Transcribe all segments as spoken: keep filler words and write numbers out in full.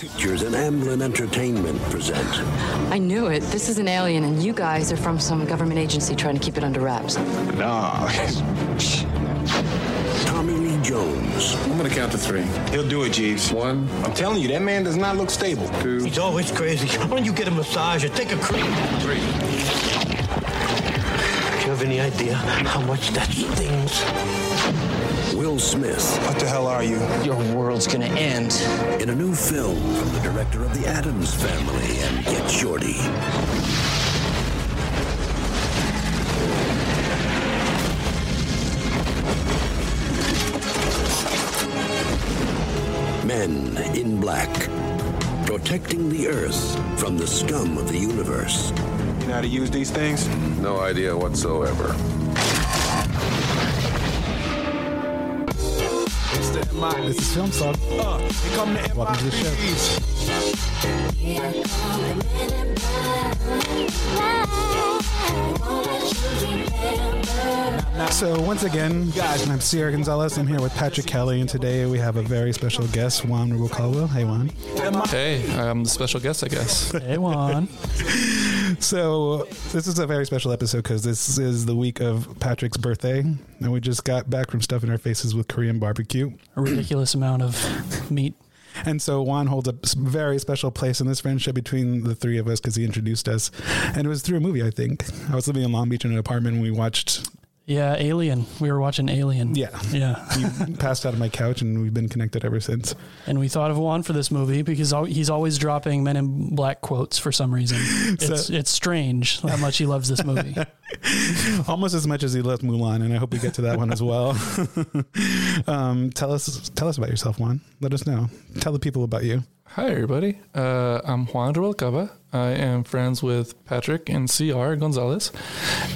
Pictures and Amblin Entertainment present. I knew it. This is an alien, and you guys are from some government agency trying to keep it under wraps. No. Tommy Lee Jones. I'm gonna count to three. He'll do it, Jeeves. One. I'm telling you, that man does not look stable. Two. He's always crazy. Why don't you get a massage or take a cream? Three. Do you have any idea how much that stings? Will Smith. What the hell are you? Your world's gonna end. In a new film from the director of The Addams Family and Get Shorty. Men in Black. Protecting the Earth from the scum of the universe. You know how to use these things? No idea whatsoever. This is Film Sub. Uh, Welcome to the show. So once again, I'm Sierra Gonzalez. I'm here with Patrick Kelly, and today we have a very special guest, Juan Rubalcaba. Hey, Juan. Hey, I'm the special guest, I guess. Hey, Juan. So this is a very special episode because this is the week of Patrick's birthday, and we just got back from stuffing our faces with Korean barbecue. A ridiculous amount of meat. And so Juan holds a very special place in this friendship between the three of us because he introduced us, and it was through a movie, I think. I was living in Long Beach in an apartment, and we watched... Yeah, Alien. We were watching Alien. Yeah. Yeah. You passed out of my couch, and we've been connected ever since. And we thought of Juan for this movie because he's always dropping Men in Black quotes for some reason. It's, so, it's strange how much he loves this movie. Almost as much as he loves Mulan, and I hope we get to that one as well. um, tell us tell us about yourself, Juan. Let us know. Tell the people about you. Hi, everybody. Uh, I'm Juan Rubalcaba. I am friends with Patrick and Sierra Gonzalez.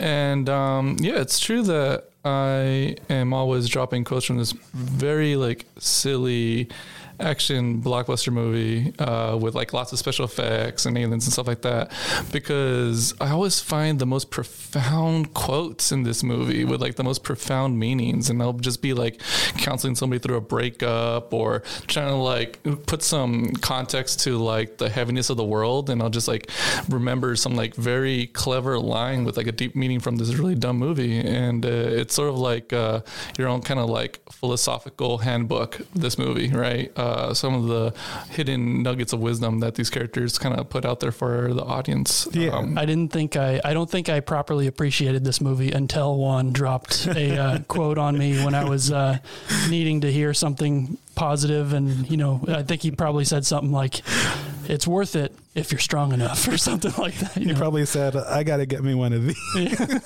And um, yeah, it's true that I am always dropping quotes from this very like silly action blockbuster movie uh, with like lots of special effects and aliens and stuff like that, because I always find the most profound quotes in this movie with like the most profound meanings, and they'll just be like counseling somebody through a breakup or trying to like put some context to like the heaviness of the world, and I'll just like remember some like very clever line with like a deep meaning from this really dumb movie, and uh, it's sort of like uh, your own kind of like philosophical handbook, this movie, right? Uh, Uh, some of the hidden nuggets of wisdom that these characters kind of put out there for the audience. Yeah. Um, I didn't think I, I don't think I properly appreciated this movie until Juan dropped a uh, quote on me when I was uh, needing to hear something positive. And, you know, I think he probably said something like, it's worth it if you're strong enough or something like that. You, you know? Probably said, I got to get me one of these. yeah,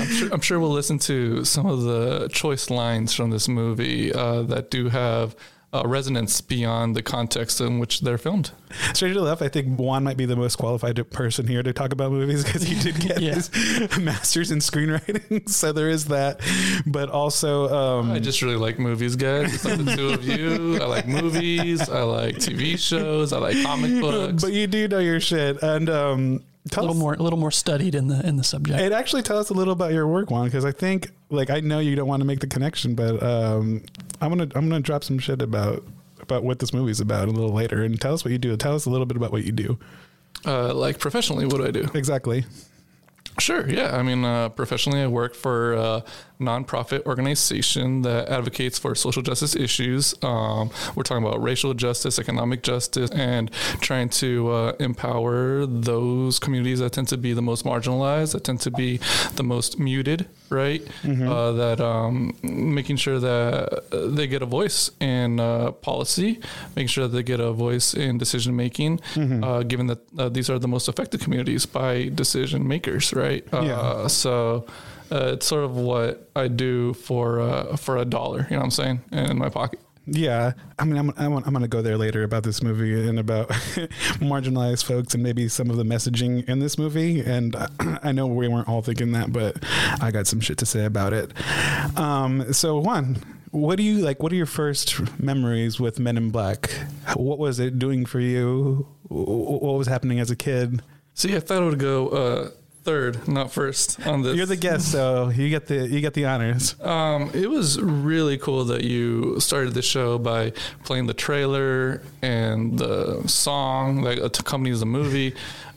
I'm, sure, I'm sure we'll listen to some of the choice lines from this movie uh, that do have uh, resonance beyond the context in which they're filmed. Straight to the left, I think Juan might be the most qualified person here to talk about movies because he did get yeah. his master's in screenwriting. So there is that. But also... Um, I just really like movies, guys. It's like the two of you. I like movies. I like T V shows. I like comic books. But you do know your shit. And... Um, Tell a little us, more, a little more studied in the in the subject. And actually, tell us a little about your work, Juan, because I think, like, I know you don't want to make the connection, but um, I'm gonna I'm gonna drop some shit about about what this movie's about a little later, and tell us what you do. Tell us a little bit about what you do, uh, like professionally. What do I do exactly? Sure. Yeah. I mean, uh, professionally, I work for a nonprofit organization that advocates for social justice issues. Um, we're talking about racial justice, economic justice, and trying to uh, empower those communities that tend to be the most marginalized, that tend to be the most muted, right? Mm-hmm. Uh, that um, making sure that they get a voice in uh, policy, making sure that they get a voice in decision making, mm-hmm. uh, given that uh, these are the most affected communities by decision makers, right? Right. Uh, yeah. So uh, it's sort of what I do for uh, for a dollar, you know what I'm saying, in my pocket. Yeah. I mean, I'm I'm, I'm going to go there later about this movie and about marginalized folks and maybe some of the messaging in this movie. And I know we weren't all thinking that, but I got some shit to say about it. Um, so, Juan, what do you like? What are your first memories with Men in Black? What was it doing for you? What was happening as a kid? See, I thought it would go... Uh, third, not first on this. You're the guest, so you get the you get the honors. Um, it was really cool that you started the show by playing the trailer and the song that accompanies the movie,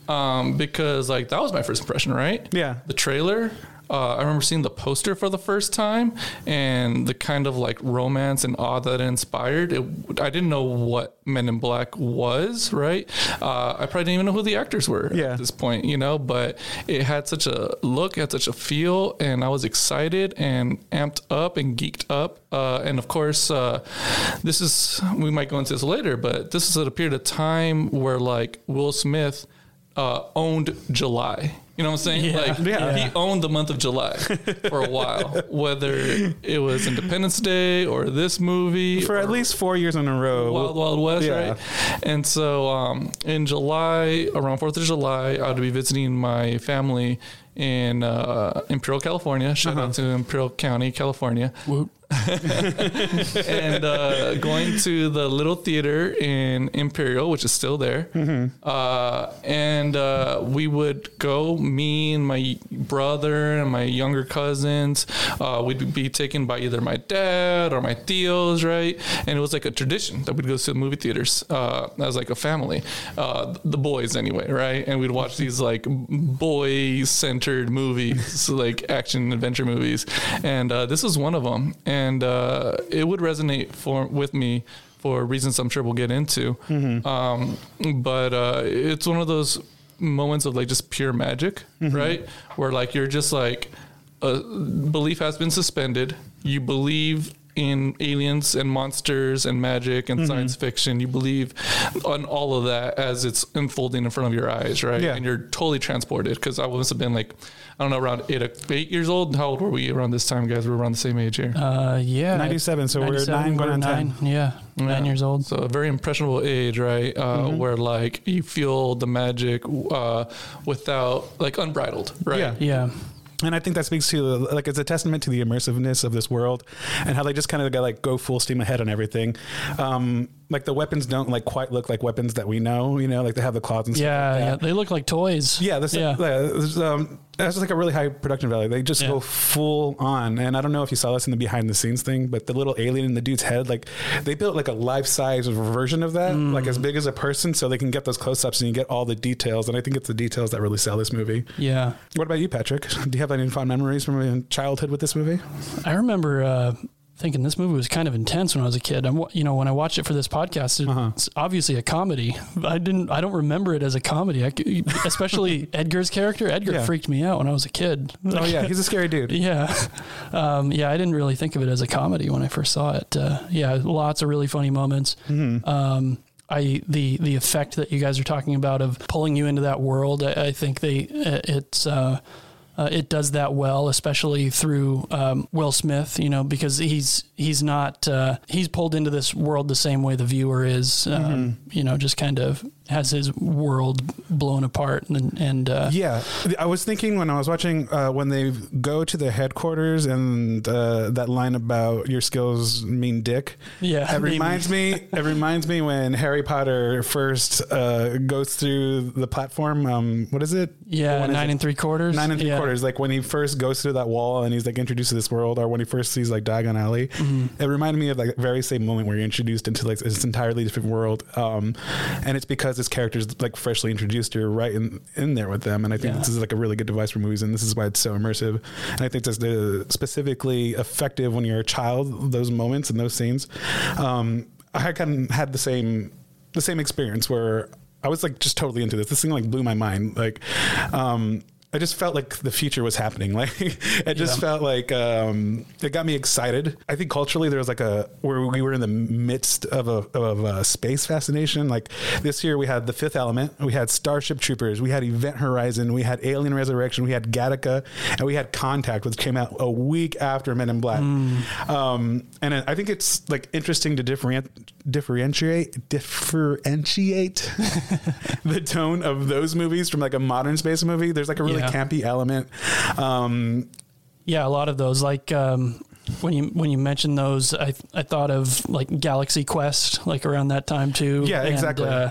um, because like that was my first impression, right? Yeah, the trailer. Uh, I remember seeing the poster for the first time and the kind of like romance and awe that it inspired. It, I didn't know what Men in Black was, right? Uh, I probably didn't even know who the actors were yeah. at this point, you know, but it had such a look, it had such a feel, and I was excited and amped up and geeked up. Uh, and of course, uh, this is, we might go into this later, but this is at a period of time where like Will Smith uh, owned July. You know what I'm saying? Yeah, like, yeah. He owned the month of July for a while, whether it was Independence Day or this movie. For at least four years in a row. Wild Wild West, yeah. right? And so um, in July, around fourth of July, I would be visiting my family in uh, Imperial, California. Shout uh-huh. out to Imperial County, California. Whoop. And uh, going to the little theater in Imperial, which is still there. Mm-hmm. Uh, and uh, we would go, me and my brother and my younger cousins, uh, we'd be taken by either my dad or my tios, right? And it was like a tradition that we'd go to the movie theaters uh, as like a family, uh, the boys anyway, right? And we'd watch these like boy-centered movies, so like action adventure movies. And uh, this was one of them. And And uh, it would resonate for with me for reasons I'm sure we'll get into. Mm-hmm. Um, but uh, it's one of those moments of like just pure magic, mm-hmm. right? Where like you're just like, uh, belief has been suspended. You believe in aliens and monsters and magic and mm-hmm. science fiction. You believe on all of that as it's unfolding in front of your eyes, right? Yeah. And you're totally transported, because I must have been like, I don't know, around eight, eight years old. How old were we around this time, guys? We were around the same age here. Uh, yeah. ninety-seven, so ninety-seven, we're nine going on ten. Yeah, yeah, nine years old. So a very impressionable age, right? Uh, mm-hmm. Where like you feel the magic uh, without, like unbridled, right? Yeah, yeah. And I think that speaks to, like, it's a testament to the immersiveness of this world and how they just kind of like go full steam ahead on everything. Um, like the weapons don't like quite look like weapons that we know, you know, like they have the claws and stuff. Yeah, like that. Yeah, they look like toys. Yeah, this, yeah. Uh, this, um, that's just like a really high production value. They just yeah. go full on. And I don't know if you saw this in the behind the scenes thing, but the little alien in the dude's head, like they built like a life size version of that, mm. like as big as a person, so they can get those close ups and you get all the details. And I think it's the details that really sell this movie. Yeah. What about you, Patrick? Do you have any fond memories from childhood with this movie? I remember uh, thinking this movie was kind of intense when I was a kid. I'm, you know, when I watched it for this podcast, it, uh-huh. it's obviously a comedy. I didn't, I don't remember it as a comedy. I, especially Edgar's character. Edgar yeah. freaked me out when I was a kid. Oh yeah, he's a scary dude. yeah, um, yeah. I didn't really think of it as a comedy when I first saw it. Uh, yeah, lots of really funny moments. Mm-hmm. Um, I the the effect that you guys are talking about of pulling you into that world. I, I think they it's. Uh, Uh, it does that well, especially through um, Will Smith, you know, because he's he's not uh, he's pulled into this world the same way the viewer is, um, mm-hmm. you know, just kind of has his world blown apart. And, and uh, yeah, I was thinking when I was watching uh, when they go to the headquarters and uh, that line about your skills mean dick. Yeah, it reminds me. It reminds me when Harry Potter first uh, goes through the platform. Um, what is it? Yeah, nine and three quarters. Nine and three quarters. Like when he first goes through that wall and he's like introduced to this world, or when he first sees like Diagon Alley, mm-hmm. it reminded me of like very same moment where you're introduced into like this entirely different world. Um, and it's because this character's like freshly introduced, you're right in, in there with them. And I think yeah. this is like a really good device for movies, and this is why it's so immersive. And I think that's the specifically effective when you're a child, those moments and those scenes. Um, I kind of had the same, the same experience where I was like just totally into this. This thing like blew my mind. Like, um, I just felt like the future was happening. Like it just yeah. felt like um, it got me excited. I think culturally there was like a, where we were in the midst of a, of a space fascination. Like this year we had The Fifth Element, we had Starship Troopers, we had Event Horizon, we had Alien Resurrection, we had Gattaca, and we had Contact, which came out a week after Men in Black. Mm. Um, and I think it's like interesting to different, differentiate, differentiate the tone of those movies from like a modern space movie. There's like a really, yeah. Yeah. campy element. Um, yeah, a lot of those. Like um, when you when you mentioned those, I th- I thought of like Galaxy Quest, like around that time too. Yeah, and, exactly. Uh,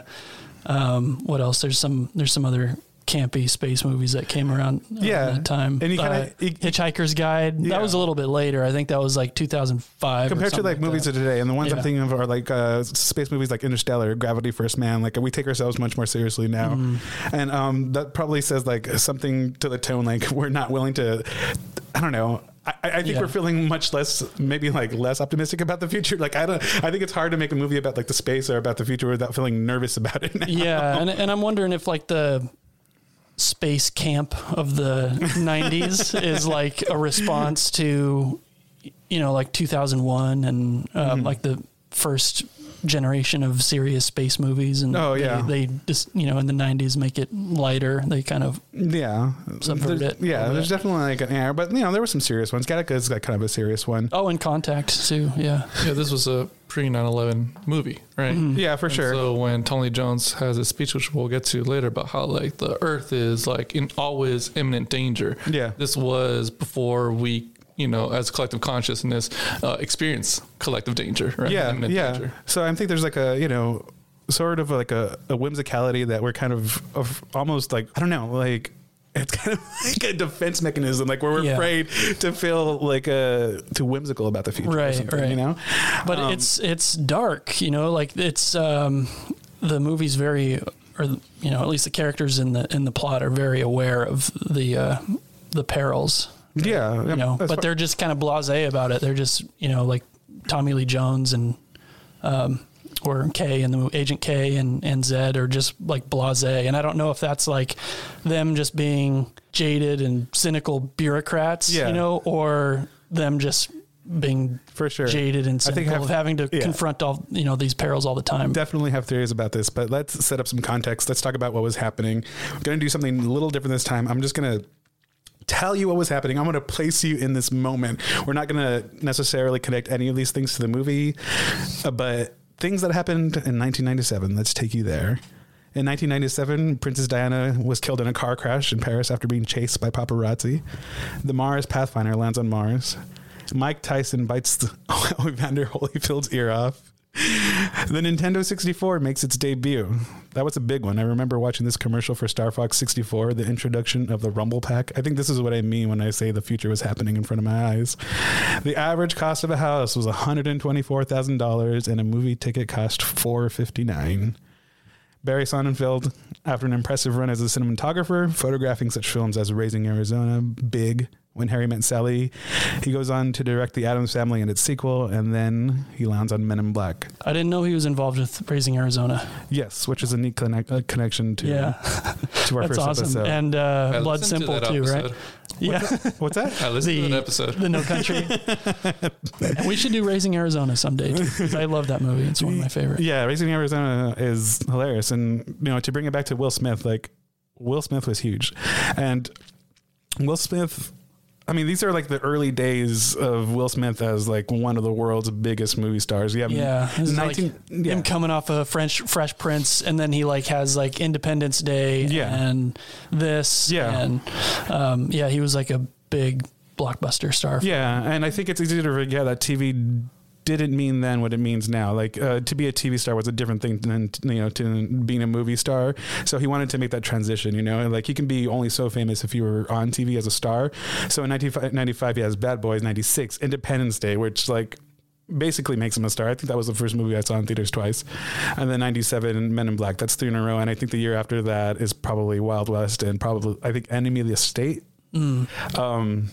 um, what else? There's some there's some other campy space movies that came around yeah. that time. And you kinda, uh, it, Hitchhiker's Guide. Yeah. That was a little bit later. I think that was like two thousand five. Compared to like, like movies that. of today. And the ones yeah. I'm thinking of are like uh, space movies like Interstellar, Gravity, First Man. Like we take ourselves much more seriously now. Mm. And um, that probably says like something to the tone. Like we're not willing to, I don't know. I, I think yeah. we're feeling much less, maybe like less optimistic about the future. Like I don't, I think it's hard to make a movie about like the space or about the future without feeling nervous about it now. Yeah. And, and I'm wondering if like the space camp of the nineties is like a response to, you know, like two thousand one and uh, mm-hmm. like the first generation of serious space movies, and oh yeah they, they just, you know, in the nineties make it lighter. They kind of yeah subvert there's, it yeah there's bit. Definitely like an air, but you know there were some serious ones. Gattaca is like kind of a serious one. Oh, and Contact too. Yeah yeah this was a pre nine eleven movie, right? Mm-hmm. Yeah, for and sure. So when Tommy Lee Jones has a speech, which we'll get to later, about how like the earth is like in always imminent danger, yeah this was before we, you know, as collective consciousness, uh, experience collective danger. Right? Yeah. Yeah. Danger. So I think there's like a, you know, sort of like a, a whimsicality that we're kind of, of almost like, I don't know, like it's kind of like a defense mechanism, like where we're yeah. afraid to feel like a, too whimsical about the future. Right. Right. You know, but um, it's, it's dark, you know, like it's, um, the movie's very, or, you know, at least the characters in the, in the plot are very aware of the, uh, the perils. Yeah, you know, but they're just kind of blasé about it. They're just, you know, like Tommy Lee Jones and um, or K and the Agent K and, and Zed are just like blasé. And I don't know if that's like them just being jaded and cynical bureaucrats, yeah. you know, or them just being for sure jaded and cynical I think have, of having to yeah. confront all, you know, these perils all the time. Definitely have theories about this, but let's set up some context. Let's talk about what was happening. I'm going to do something a little different this time. I'm just going to tell you what was happening. I'm going to place you in this moment. We're not going to necessarily connect any of these things to the movie, uh, but things that happened in nineteen ninety-seven. Let's take you there. In nineteen ninety-seven, Princess Diana was killed in a car crash in Paris after being chased by paparazzi. The Mars Pathfinder lands on Mars. Mike Tyson bites the Evander Holyfield's ear off. The Nintendo sixty-four makes its debut. That was a big one. I remember watching this commercial for Star Fox sixty-four, the introduction of the Rumble Pack. I think this is what I mean when I say the future was happening in front of my eyes. The average cost of a house was one hundred twenty-four thousand dollars, and a movie ticket cost four dollars and fifty-nine cents. Barry Sonnenfeld, after an impressive run as a cinematographer, photographing such films as Raising Arizona, Big, When Harry Met Sally, he goes on to direct The Addams Family and its sequel, and then he lands on Men in Black. I didn't know he was involved with Raising Arizona. Yes, which is a neat connect, uh, connection to, yeah. to our That's first awesome. Episode. And uh, Blood Simple, to too, episode. Right? Yeah. What's that? What's that? I listened the, to that episode. The No Country. We should do Raising Arizona someday, because I love that movie. It's one of my favorites. Yeah, Raising Arizona is hilarious. And, you know, to bring it back to Will Smith, like, Will Smith was huge. And Will Smith... I mean, these are like the early days of Will Smith as like one of the world's biggest movie stars. You have yeah, nineteen, like yeah. him coming off of French Fresh Prince, and then he like has like Independence Day yeah. and this. Yeah. And um, yeah, he was like a big blockbuster star. Yeah. And I think it's easy to forget that T V didn't mean then what it means now. Like uh, to be a T V star was a different thing than, you know, to being a movie star. So he wanted to make that transition, you know, and like you can be only so famous if you were on T V as a star. So in nineteen ninety-five, he has Bad Boys, ninety-six, Independence Day, which like basically makes him a star. I think that was the first movie I saw in theaters twice. And then ninety-seven, Men in Black, that's three in a row. And I think the year after that is probably Wild West and probably, I think, Enemy of the State. Mm. Um,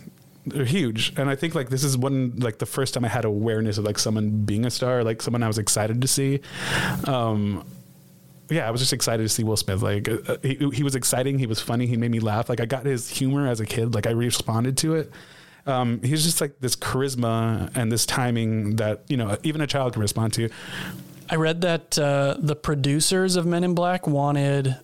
They're huge. And I think like this is one, like the first time I had awareness of like someone being a star, like someone I was excited to see. Um, yeah, I was just excited to see Will Smith. Like uh, he, he was exciting. He was funny. He made me laugh. Like I got his humor as a kid. Like I responded to it. Um, he's just like this charisma and this timing that, you know, even a child can respond to. I read that uh, the producers of Men in Black wanted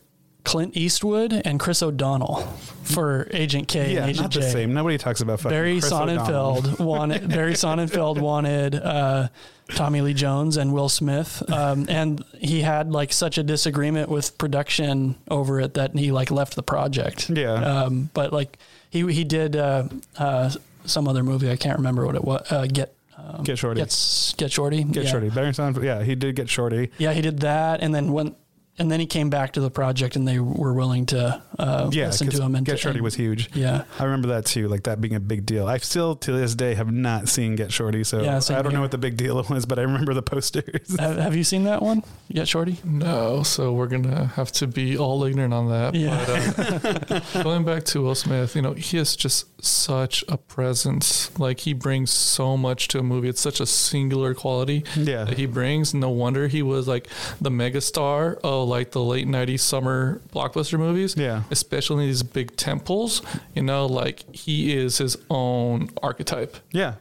Clint Eastwood and Chris O'Donnell for Agent K yeah, and Agent not the J. Same. Nobody talks about fucking Barry Chris Sonnenfeld wanted Barry Sonnenfeld wanted uh, Tommy Lee Jones and Will Smith, um, and he had like such a disagreement with production over it that he like left the project. Yeah, um, but like he he did uh, uh, some other movie. I can't remember what it was. Uh, Get. Um, Get Shorty. Get, get Shorty. Get yeah. Shorty. Barry Sonnenfeld. Yeah, he did Get Shorty. Yeah, he did that, and then when. And then he came back to the project and they were willing to uh, yeah, listen to him. And Get Shorty and, was huge. Yeah. I remember that too, like that being a big deal. I still, to this day, have not seen Get Shorty, so yeah, I don't here. know what the big deal was, but I remember the posters. Have, have you seen that one, Get Shorty? No, so we're going to have to be all ignorant on that. Yeah. But, uh, going back to Will Smith, you know, he is just such a presence. Like, he brings so much to a movie. It's such a singular quality yeah. that he brings. No wonder he was like the megastar of like the late nineties summer blockbuster movies. Yeah. Especially these big temples, you know, like he is his own archetype. Yeah.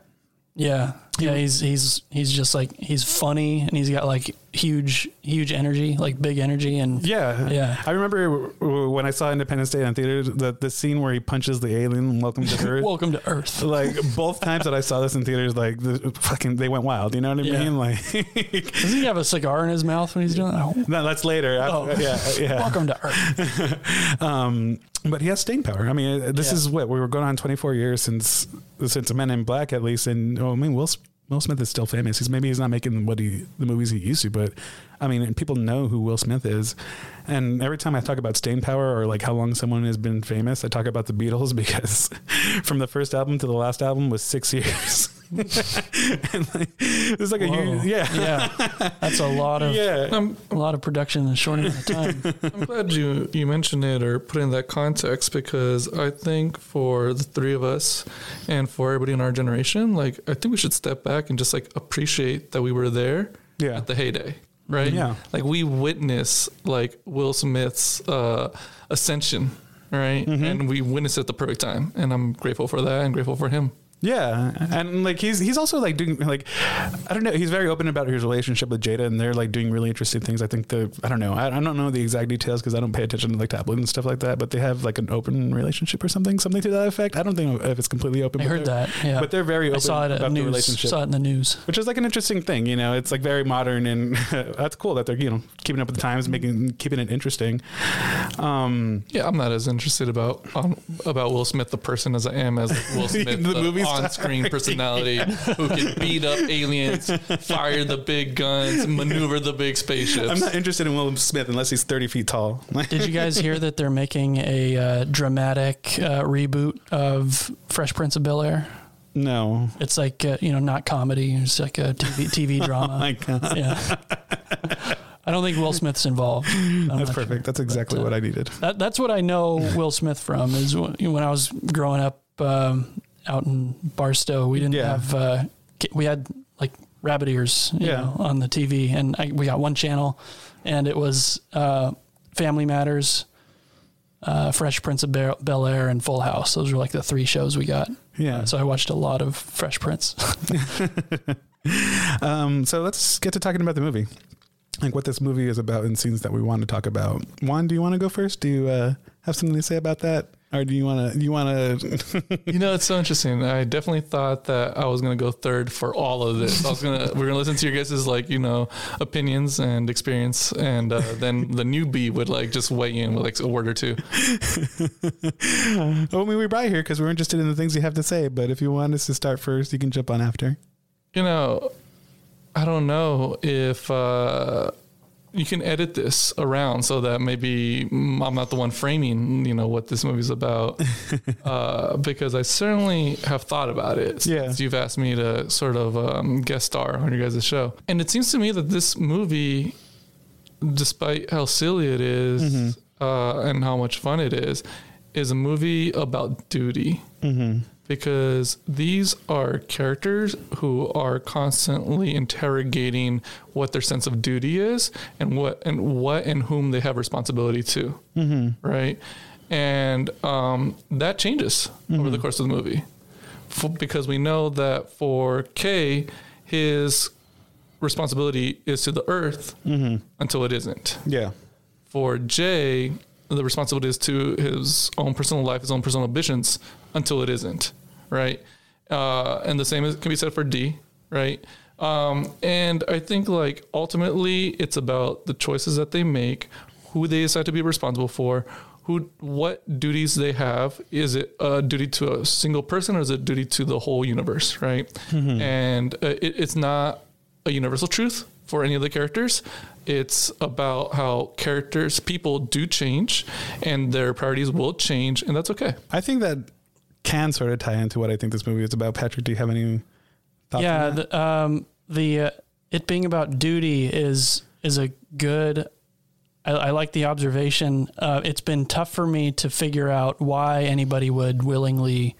Yeah. Yeah. He's, he's, he's just like, he's funny and he's got like huge, huge energy, like big energy. And yeah. Yeah. I remember when I saw Independence Day in theaters, the, the scene where he punches the alien, welcome to Earth, welcome to Earth. Like both times that I saw this in theaters, like the fucking, they went wild. You know what I yeah. mean? Like, does he have a cigar in his mouth when he's doing that? No, that's later. Oh. I, yeah, yeah. Welcome to Earth. um, But he has staying power. I mean, this yeah. is what we were going on twenty-four years since since Men in Black, at least. And oh, I mean, Will Will Smith is still famous. He's maybe he's not making what he the movies he used to, but I mean, people know who Will Smith is. And every time I talk about staying power or like how long someone has been famous, I talk about the Beatles because from the first album to the last album was six years. And like, it's like Whoa. a huge, yeah, yeah. That's a lot of, yeah. um, a lot of production in a short amount of time. I'm glad you you mentioned it or put in that context because I think for the three of us and for everybody in our generation, like I think we should step back and just like appreciate that we were there yeah. at the heyday. Right? Yeah. Like we witness like Will Smith's uh, ascension, right? Mm-hmm. And we witness it at the perfect time. And I'm grateful for that and grateful for him. Yeah. And like he's he's also like doing like I don't know, he's very open about his relationship with Jada and they're like doing really interesting things. I think the I don't know. I, I don't know the exact details because I don't pay attention to like tabloids and stuff like that, but they have like an open relationship or something, something to that effect. I don't think if it's completely open. I heard that. Yeah. But they're very open I saw it about the relationship. I saw it in the news. Which is like an interesting thing, you know. It's like very modern and that's cool that they're, you know, keeping up with the times, making keeping it interesting. Um, yeah, I'm not as interested about um, about Will Smith the person as I am as Will Smith the, the movie on-screen personality yeah. who can beat up aliens, fire the big guns, maneuver the big spaceships. I'm not interested in Will Smith unless he's thirty feet tall. Did you guys hear that they're making a uh, dramatic uh, reboot of Fresh Prince of Bel-Air? No. It's like, uh, you know, not comedy. It's like a T V, T V drama. Oh, my God. Yeah. I don't think Will Smith's involved. I'm that's perfect. Sure. That's exactly but, uh, what I needed. That, that's what I know Will Smith from is when, when I was growing up, um, out in Barstow, we didn't yeah. have, uh, we had like rabbit ears you yeah. know, on the T V and I, we got one channel and it was, uh, Family Matters, uh, Fresh Prince of Be- Bel-Air and Full House. Those were like the three shows we got. Yeah. Uh, so I watched a lot of Fresh Prince. um, so let's get to talking about the movie. Like what this movie is about and scenes that we want to talk about. Juan, do you want to go first? Do you, uh, have something to say about that? Or do you want to, you want to, you know, it's so interesting. I definitely thought that I was going to go third for all of this. I was going to, we're going to listen to your guys' like, you know, opinions and experience. And uh, then the newbie would like just weigh in with like a word or two. Well, we were right here because we're interested in the things you have to say, but if you want us to start first, you can jump on after, you know, I don't know if, uh, you can edit this around so that maybe I'm not the one framing, you know, what this movie's about, uh, because I certainly have thought about it. Yeah. Since you've asked me to sort of um, guest star on your guys' show. And it seems to me that this movie, despite how silly it is mm-hmm. uh, and how much fun it is, is a movie about duty. Mm-hmm. Because these are characters who are constantly interrogating what their sense of duty is and what and what and whom they have responsibility to, mm-hmm. right? And um, that changes mm-hmm. over the course of the movie F- because we know that for Kay, his responsibility is to the earth mm-hmm. until it isn't. Yeah. For Jay, the responsibility is to his own personal life, his own personal ambitions until it isn't. Right. Uh, and the same is, can be said for D, right? Um, and I think like ultimately it's about the choices that they make, who they decide to be responsible for, who, what duties they have. Is it a duty to a single person or is it a duty to the whole universe? Right. Mm-hmm. And uh, it, it's not a universal truth for any of the characters. It's about how characters, people do change and their priorities will change, and that's okay. I think that can sort of tie into what I think this movie is about. Patrick, do you have any thoughts yeah, on that? The, um, the, uh, it being about duty is, is a good, I, I like the observation. Uh, it's been tough for me to figure out why anybody would willingly,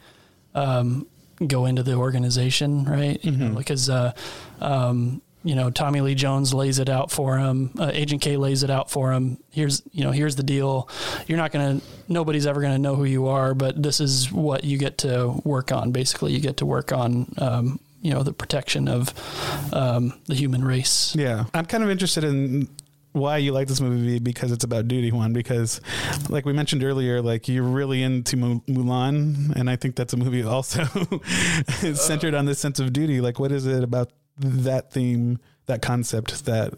um, go into the organization. Right. You mm-hmm. know, because, uh, um, you know, Tommy Lee Jones lays it out for him. Uh, Agent K lays it out for him. Here's, you know, here's the deal. You're not going to, nobody's ever going to know who you are, but this is what you get to work on. Basically, you get to work on, um, you know, the protection of um, the human race. Yeah. I'm kind of interested in why you like this movie because it's about duty, Juan, because like we mentioned earlier, like you're really into Mul- Mulan. And I think that's a movie also centered on this sense of duty. Like, what is it about that theme, that concept that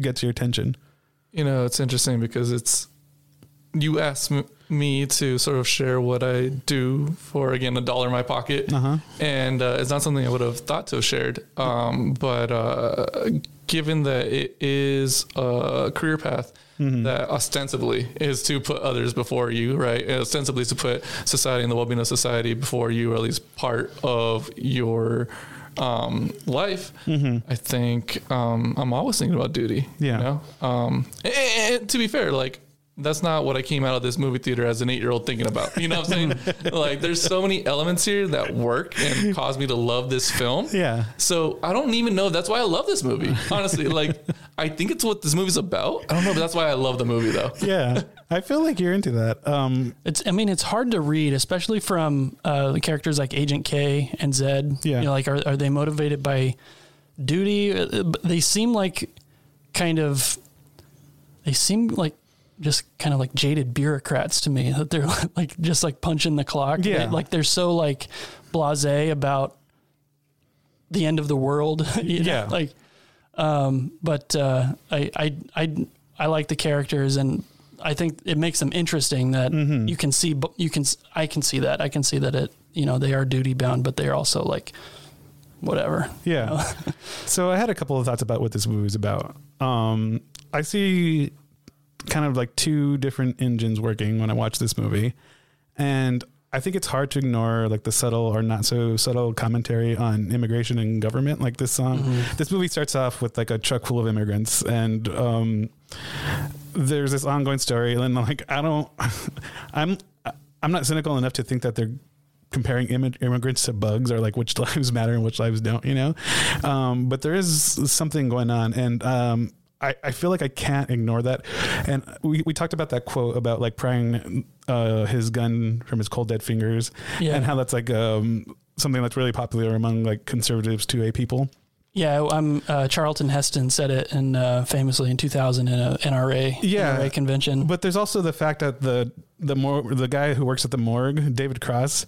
gets your attention? You know, it's interesting because it's, you asked me, me to sort of share what I do for, again, a dollar in my pocket. Uh-huh. And uh, it's not something I would have thought to have shared. Um, but uh, given that it is a career path mm-hmm. that ostensibly is to put others before you, right? And ostensibly is to put society and the well-being of society before you, or at least part of your um, life. Mm-hmm. I think um, I'm always thinking about duty. Yeah. You know? um, and, and to be fair, like, that's not what I came out of this movie theater as an eight-year-old thinking about. You know what I'm saying? Like, there's so many elements here that work and cause me to love this film. Yeah. So I don't even know. That's why I love this movie. Honestly, like, I think it's what this movie's about. I don't know, but that's why I love the movie, though. Yeah. I feel like you're into that. Um, it's, I mean, it's hard to read, especially from uh, the characters like Agent K and Zed. Yeah. You know, like, are, are they motivated by duty? They seem like kind of... They seem like... just kind of like jaded bureaucrats to me, that they're like, just like punching the clock. Yeah. They, like they're so like blasé about the end of the world. You know? Yeah. Like, um, but, uh, I, I, I, I like the characters, and I think it makes them interesting that mm-hmm. you can see, you can, I can see that I can see that it, you know, they are duty bound, but they're also like, whatever. Yeah. You know? So I had a couple of thoughts about what this movie is about. Um, I see kind of like two different engines working when I watch this movie. And I think it's hard to ignore like the subtle or not so subtle commentary on immigration and government. Like this song, mm-hmm. this movie starts off with like a truck full of immigrants, and um, there's this ongoing story. And like, I don't, I'm, I'm not cynical enough to think that they're comparing Im- immigrants to bugs, or like which lives matter and which lives don't, you know? Um, but there is something going on. And, um, I, I feel like I can't ignore that. And we, we talked about that quote about like prying uh, his gun from his cold dead fingers, yeah. and how that's like um, something that's really popular among like conservatives two A people. Yeah, um, uh, Charlton Heston said it in, uh, famously in two thousand in a N R A, yeah. N R A convention. But there's also the fact that the the mor- the guy who works at the morgue, David Cross,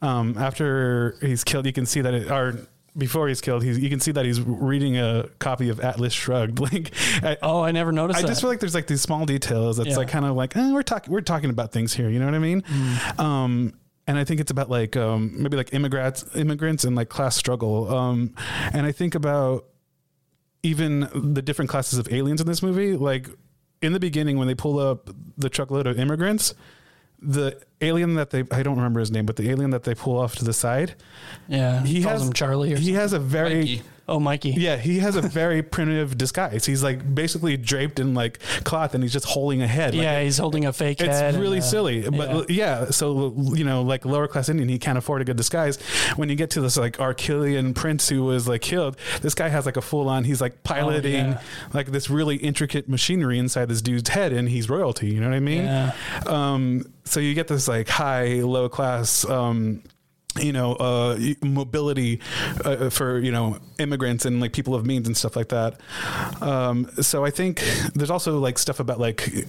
um, after he's killed, you can see that it... Our, before he's killed, he's, you can see that he's reading a copy of Atlas Shrugged. Like, I, oh, I never noticed I that. Just feel like there's like these small details. That's yeah. like kind of like, eh, we're talking, we're talking about things here. You know what I mean? Mm. Um, and I think it's about like, um, maybe like immigrants, immigrants and like class struggle. Um, and I think about even the different classes of aliens in this movie. Like in the beginning, when they pull up the truckload of immigrants, the alien that they, I don't remember his name, but the alien that they pull off to the side. Yeah. He calls has him Charlie. Or he something. has a very, Mikey. Oh, Mikey. Yeah. He has a very primitive disguise. He's like basically draped in like cloth, and he's just holding a head. Yeah. Like, he's holding a fake it's head. It's really and, uh, silly, but yeah. yeah. So, you know, like lower class Indian, he can't afford a good disguise. When you get to this like Archelian prince who was like killed, this guy has like a full on, he's like piloting oh, yeah. like this really intricate machinery inside this dude's head, and he's royalty. You know what I mean? Yeah. Um, So you get this like high, low class, um, you know, uh, mobility uh, for, you know, immigrants and like people of means and stuff like that. Um, so I think there's also like stuff about like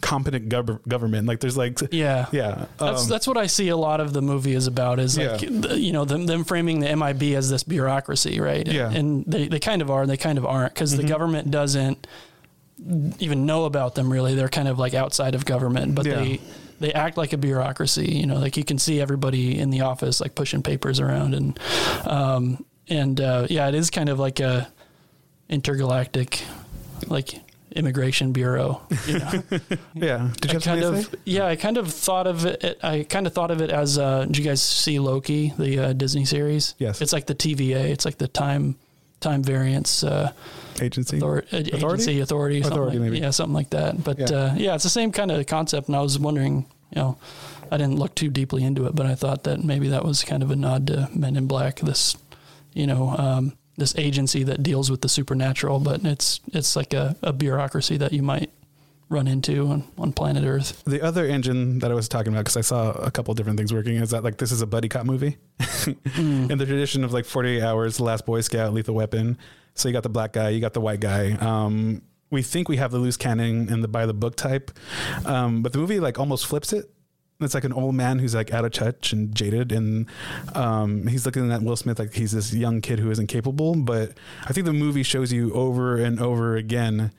competent gov- government. Like there's like, yeah, yeah. Um, that's, that's what I see a lot of the movie is about is like, yeah. the, you know, them, them framing the M I B as this bureaucracy. Right. Yeah. And, and they, they kind of are, and they kind of aren't, because mm-hmm. the government doesn't even know about them really. They're kind of like outside of government, but yeah. they they act like a bureaucracy. You know, like you can see everybody in the office like pushing papers around, and um and uh yeah, it is kind of like a intergalactic like immigration bureau, you know. Yeah. Did you I have kind of, say? Yeah, I kind of thought of it. I kind of thought of it as, uh, did you guys see Loki, the uh, Disney series? Yes. It's like the T V A. It's like the time, time variance, uh, agency, author- authority, agency, authority, something authority like, maybe. Yeah, something like that. But, yeah. uh, yeah, it's the same kind of concept. And I was wondering, you know, I didn't look too deeply into it, but I thought that maybe that was kind of a nod to Men in Black, this, you know, um, this agency that deals with the supernatural, but it's it's like a, a bureaucracy that you might run into on, on planet Earth. The other engine that I was talking about, because I saw a couple of different things working, is that like this is a buddy cop movie mm. in the tradition of like forty-eight hours, The Last Boy Scout, Lethal Weapon. So you got the black guy, you got the white guy. Um, we think we have the loose cannon and the by the book type, um, but the movie like almost flips it. It's like an old man who's like out of touch and jaded, and um, he's looking at Will Smith like he's this young kid who isn't capable. But I think the movie shows you over and over again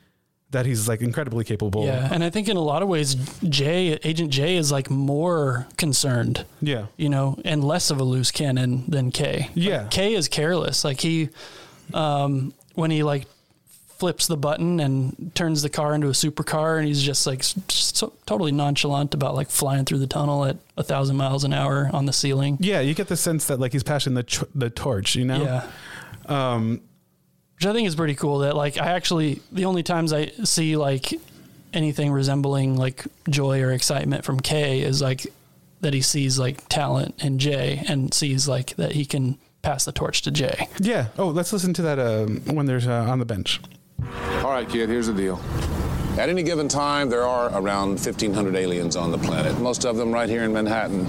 that he's like incredibly capable. Yeah, and I think in a lot of ways, Jay, Agent Jay, is like more concerned. Yeah, you know, and less of a loose cannon than K. Yeah, like K is careless. Like he, um, when he like flips the button and turns the car into a supercar, and he's just like so totally nonchalant about like flying through the tunnel at a thousand miles an hour on the ceiling. Yeah, you get the sense that like he's passing the tr- the torch, you know. Yeah. Um, which I think is pretty cool. That like I actually the only times I see like anything resembling like joy or excitement from K is like that he sees like talent in Jay and sees like that he can pass the torch to Jay. Yeah. Oh, let's listen to that um, when there's uh, on the bench. All right, kid, here's the deal. At any given time, there are around fifteen hundred aliens on the planet, most of them right here in Manhattan.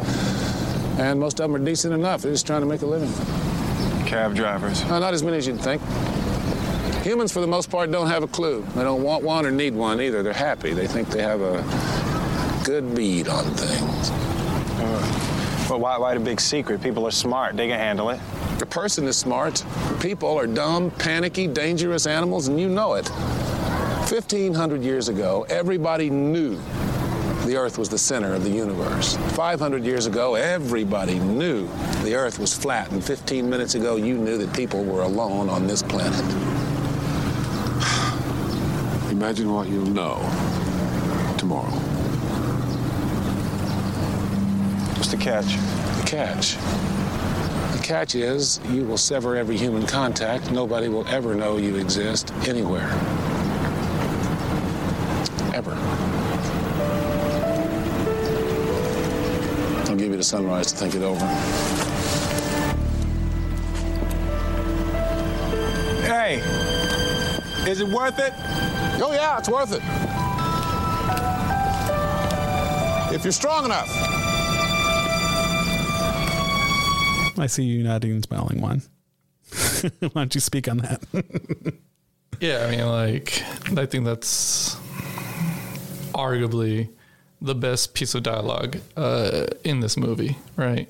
And most of them are decent enough. They're just trying to make a living. Cab drivers. Uh, not as many as you'd think. Humans, for the most part, don't have a clue. They don't want one or need one either. They're happy. They think they have a good bead on things. Uh, well, why, why the big secret? People are smart. They can handle it. The person is smart. People are dumb, panicky, dangerous animals, and you know it. fifteen hundred years ago, everybody knew the Earth was the center of the universe. five hundred years ago, everybody knew the Earth was flat, and fifteen minutes ago, you knew that people were alone on this planet. Imagine what you'll know tomorrow. What's the catch? The catch. The catch is you will sever every human contact. Nobody will ever know you exist anywhere. Ever. I'll give you the sunrise to think it over. Hey, is it worth it? Oh, yeah, it's worth it. If you're strong enough. I see you nodding and smiling, Juan. Why don't you speak on that? Yeah, I mean, like, I think that's arguably the best piece of dialogue uh, in this movie, right?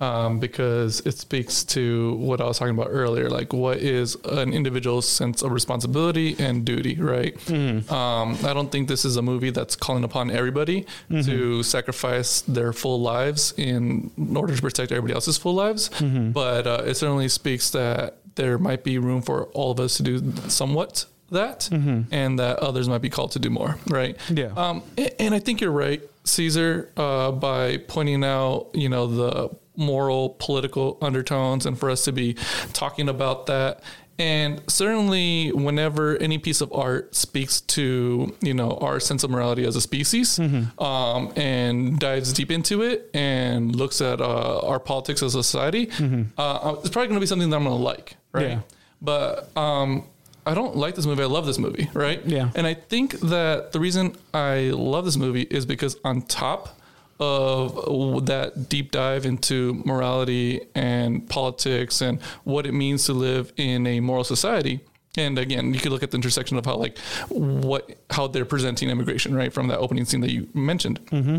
Um, because it speaks to what I was talking about earlier, like what is an individual's sense of responsibility and duty, right? Mm. Um, I don't think this is a movie that's calling upon everybody mm-hmm. to sacrifice their full lives in order to protect everybody else's full lives, mm-hmm. but uh, it certainly speaks that there might be room for all of us to do somewhat that mm-hmm. and that others might be called to do more, right? Yeah. Um, and, and I think you're right, Caesar, uh, by pointing out, you know, the moral, political undertones, and for us to be talking about that. And certainly whenever any piece of art speaks to, you know, our sense of morality as a species mm-hmm. um, and dives deep into it and looks at uh, our politics as a society, mm-hmm. uh, it's probably going to be something that I'm going to like, right? Yeah. But um, I don't like this movie. I love this movie, right? Yeah. And I think that the reason I love this movie is because on top of that deep dive into morality and politics and what it means to live in a moral society. And again, you could look at the intersection of how, like what, how they're presenting immigration, right? From that opening scene that you mentioned. Mm-hmm.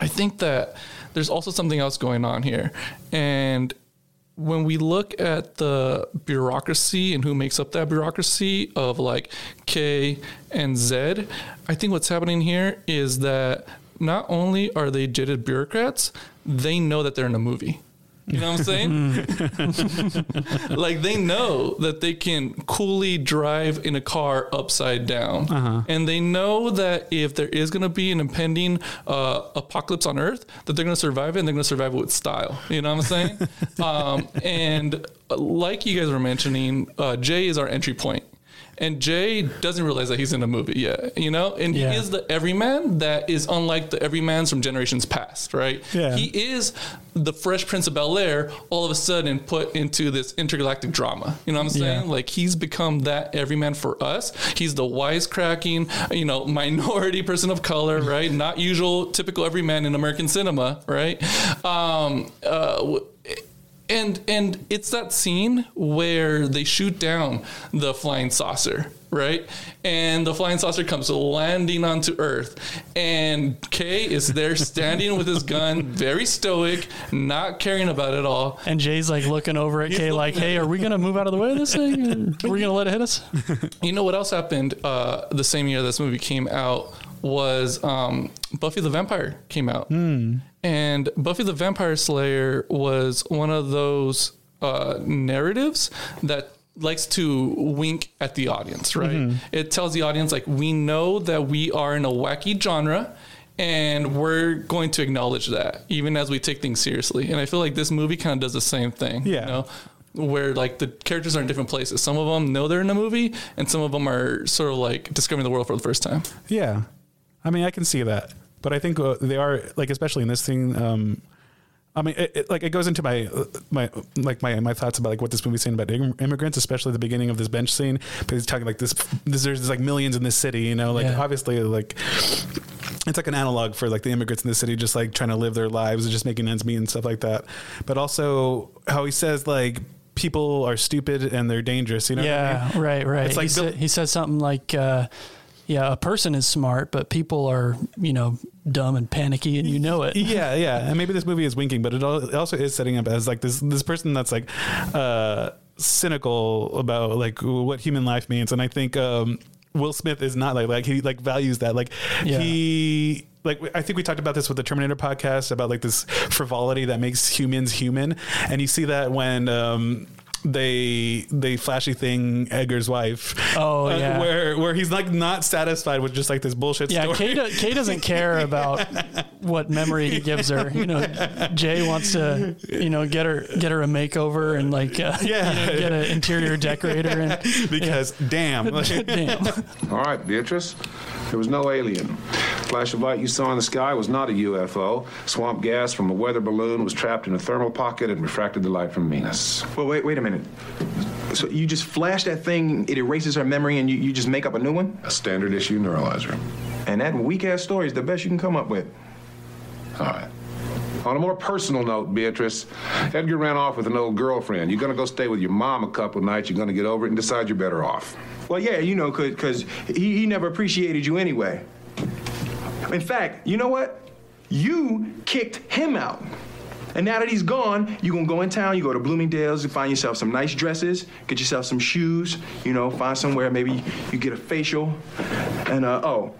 I think that there's also something else going on here. And when we look at the bureaucracy and who makes up that bureaucracy of like K and Zed, I think what's happening here is that not only are they jaded bureaucrats, they know that they're in a movie. You know what I'm saying? Like, they know that they can coolly drive in a car upside down. Uh-huh. And they know that if there is going to be an impending uh, apocalypse on Earth, that they're going to survive it, and they're going to survive it with style. You know what I'm saying? um, and like you guys were mentioning, uh, Jay is our entry point. And Jay doesn't realize that he's in a movie yet, you know? And yeah. he is the everyman that is unlike the everymans from generations past, right? Yeah. He is the Fresh Prince of Bel-Air all of a sudden put into this intergalactic drama. You know what I'm saying? Yeah. Like, he's become that everyman for us. He's the wisecracking, you know, minority person of color, right? Not usual, typical everyman in American cinema, right? Um, uh, And and it's that scene where they shoot down the flying saucer, right? And the flying saucer comes landing onto Earth. And Kay is there standing with his gun, very stoic, not caring about it all. And Jay's like looking over at He's Kay like, hey, are we going to move out of the way of this thing? Are we going to let it hit us? You know what else happened uh, the same year this movie came out was um, Buffy the Vampire came out. Mm. And Buffy the Vampire Slayer was one of those uh, narratives that likes to wink at the audience, right? Mm-hmm. It tells the audience, like, we know that we are in a wacky genre, and we're going to acknowledge that, even as we take things seriously. And I feel like this movie kind of does the same thing, yeah. you know? Where, like, the characters are in different places. Some of them know they're in a movie, and some of them are sort of, like, discovering the world for the first time. Yeah. I mean, I can see that. But I think they are, like, especially in this thing. Um, I mean, it, it, like, it goes into my, my, like my, my thoughts about like what this movie's saying about immigrants, especially at the beginning of this bench scene. But he's talking like this, this there's like millions in this city, you know, like yeah. obviously like it's like an analog for like the immigrants in the city, just like trying to live their lives and just making ends meet and stuff like that. But also how he says like, people are stupid and they're dangerous, you know? Yeah. What I mean? Right. Right. It's like he, Bill- said, he said something like, uh, yeah, a person is smart, but people are, you know, dumb and panicky, and you know it. Yeah, yeah. And maybe this movie is winking, but it also is setting up as like this this person that's like uh, cynical about like what human life means. And I think um, Will Smith is not like like he like values that. Like yeah. he. Like, I think we talked about this with the Terminator podcast about like this frivolity that makes humans human. And you see that when um, they they flashy thing Edgar's wife. Oh, uh, yeah. Where, where he's like not satisfied with just like this bullshit yeah, story. Yeah, Kay, do, Kay doesn't care about what memory he gives her. You know, Jay wants to, you know, get her get her a makeover and like uh, yeah. you know, get an interior decorator. And, because yeah. damn. damn. All right, Beatrice. There was no alien. Flash of light you saw in the sky was not a U F O. Swamp gas from a weather balloon was trapped in a thermal pocket and refracted the light from Venus. Well, wait, wait a minute. So you just flash that thing, it erases her memory, and you, you just make up a new one? A standard issue neuralizer. And that weak-ass story is the best you can come up with. All right. On a more personal note, Beatrice, Edgar ran off with an old girlfriend. You're going to go stay with your mom a couple nights. You're going to get over it and decide you're better off. Well, yeah, you know, because he, he never appreciated you anyway. In fact, you know what? You kicked him out. And now that he's gone, you're going to go in town, you go to Bloomingdale's, you find yourself some nice dresses, get yourself some shoes, you know, find somewhere, maybe you get a facial. And, uh, oh,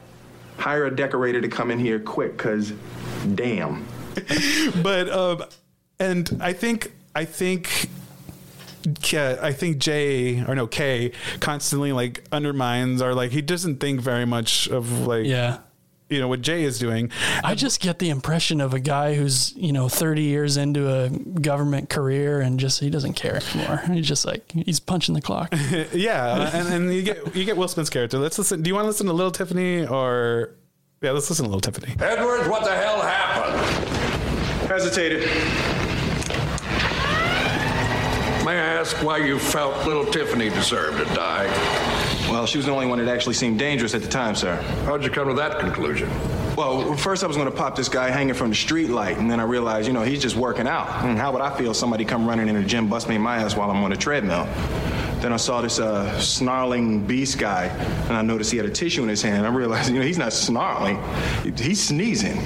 hire a decorator to come in here quick, because damn. But, um, and I think, I think... Yeah, I think Jay or no K constantly like undermines or like he doesn't think very much of like yeah. you know what Jay is doing. I just get the impression of a guy who's, you know, thirty years into a government career and just he doesn't care anymore. He's just like he's punching the clock. yeah, and, and you get you get Will Smith's character. Let's listen. Do you want to listen to Little Tiffany or yeah? Let's listen to Little Tiffany. Edwards, what the hell happened? Hesitated. May I ask why you felt little Tiffany deserved to die? Well, she was the only one that actually seemed dangerous at the time, sir. How'd you come to that conclusion? Well, first I was going to pop this guy hanging from the street light, and then I realized, you know, he's just working out. And how would I feel if somebody come running in the gym, bust me in my ass while I'm on a treadmill? Then I saw this uh, snarling beast guy, and I noticed he had a tissue in his hand. I realized, you know, he's not snarling. He's sneezing.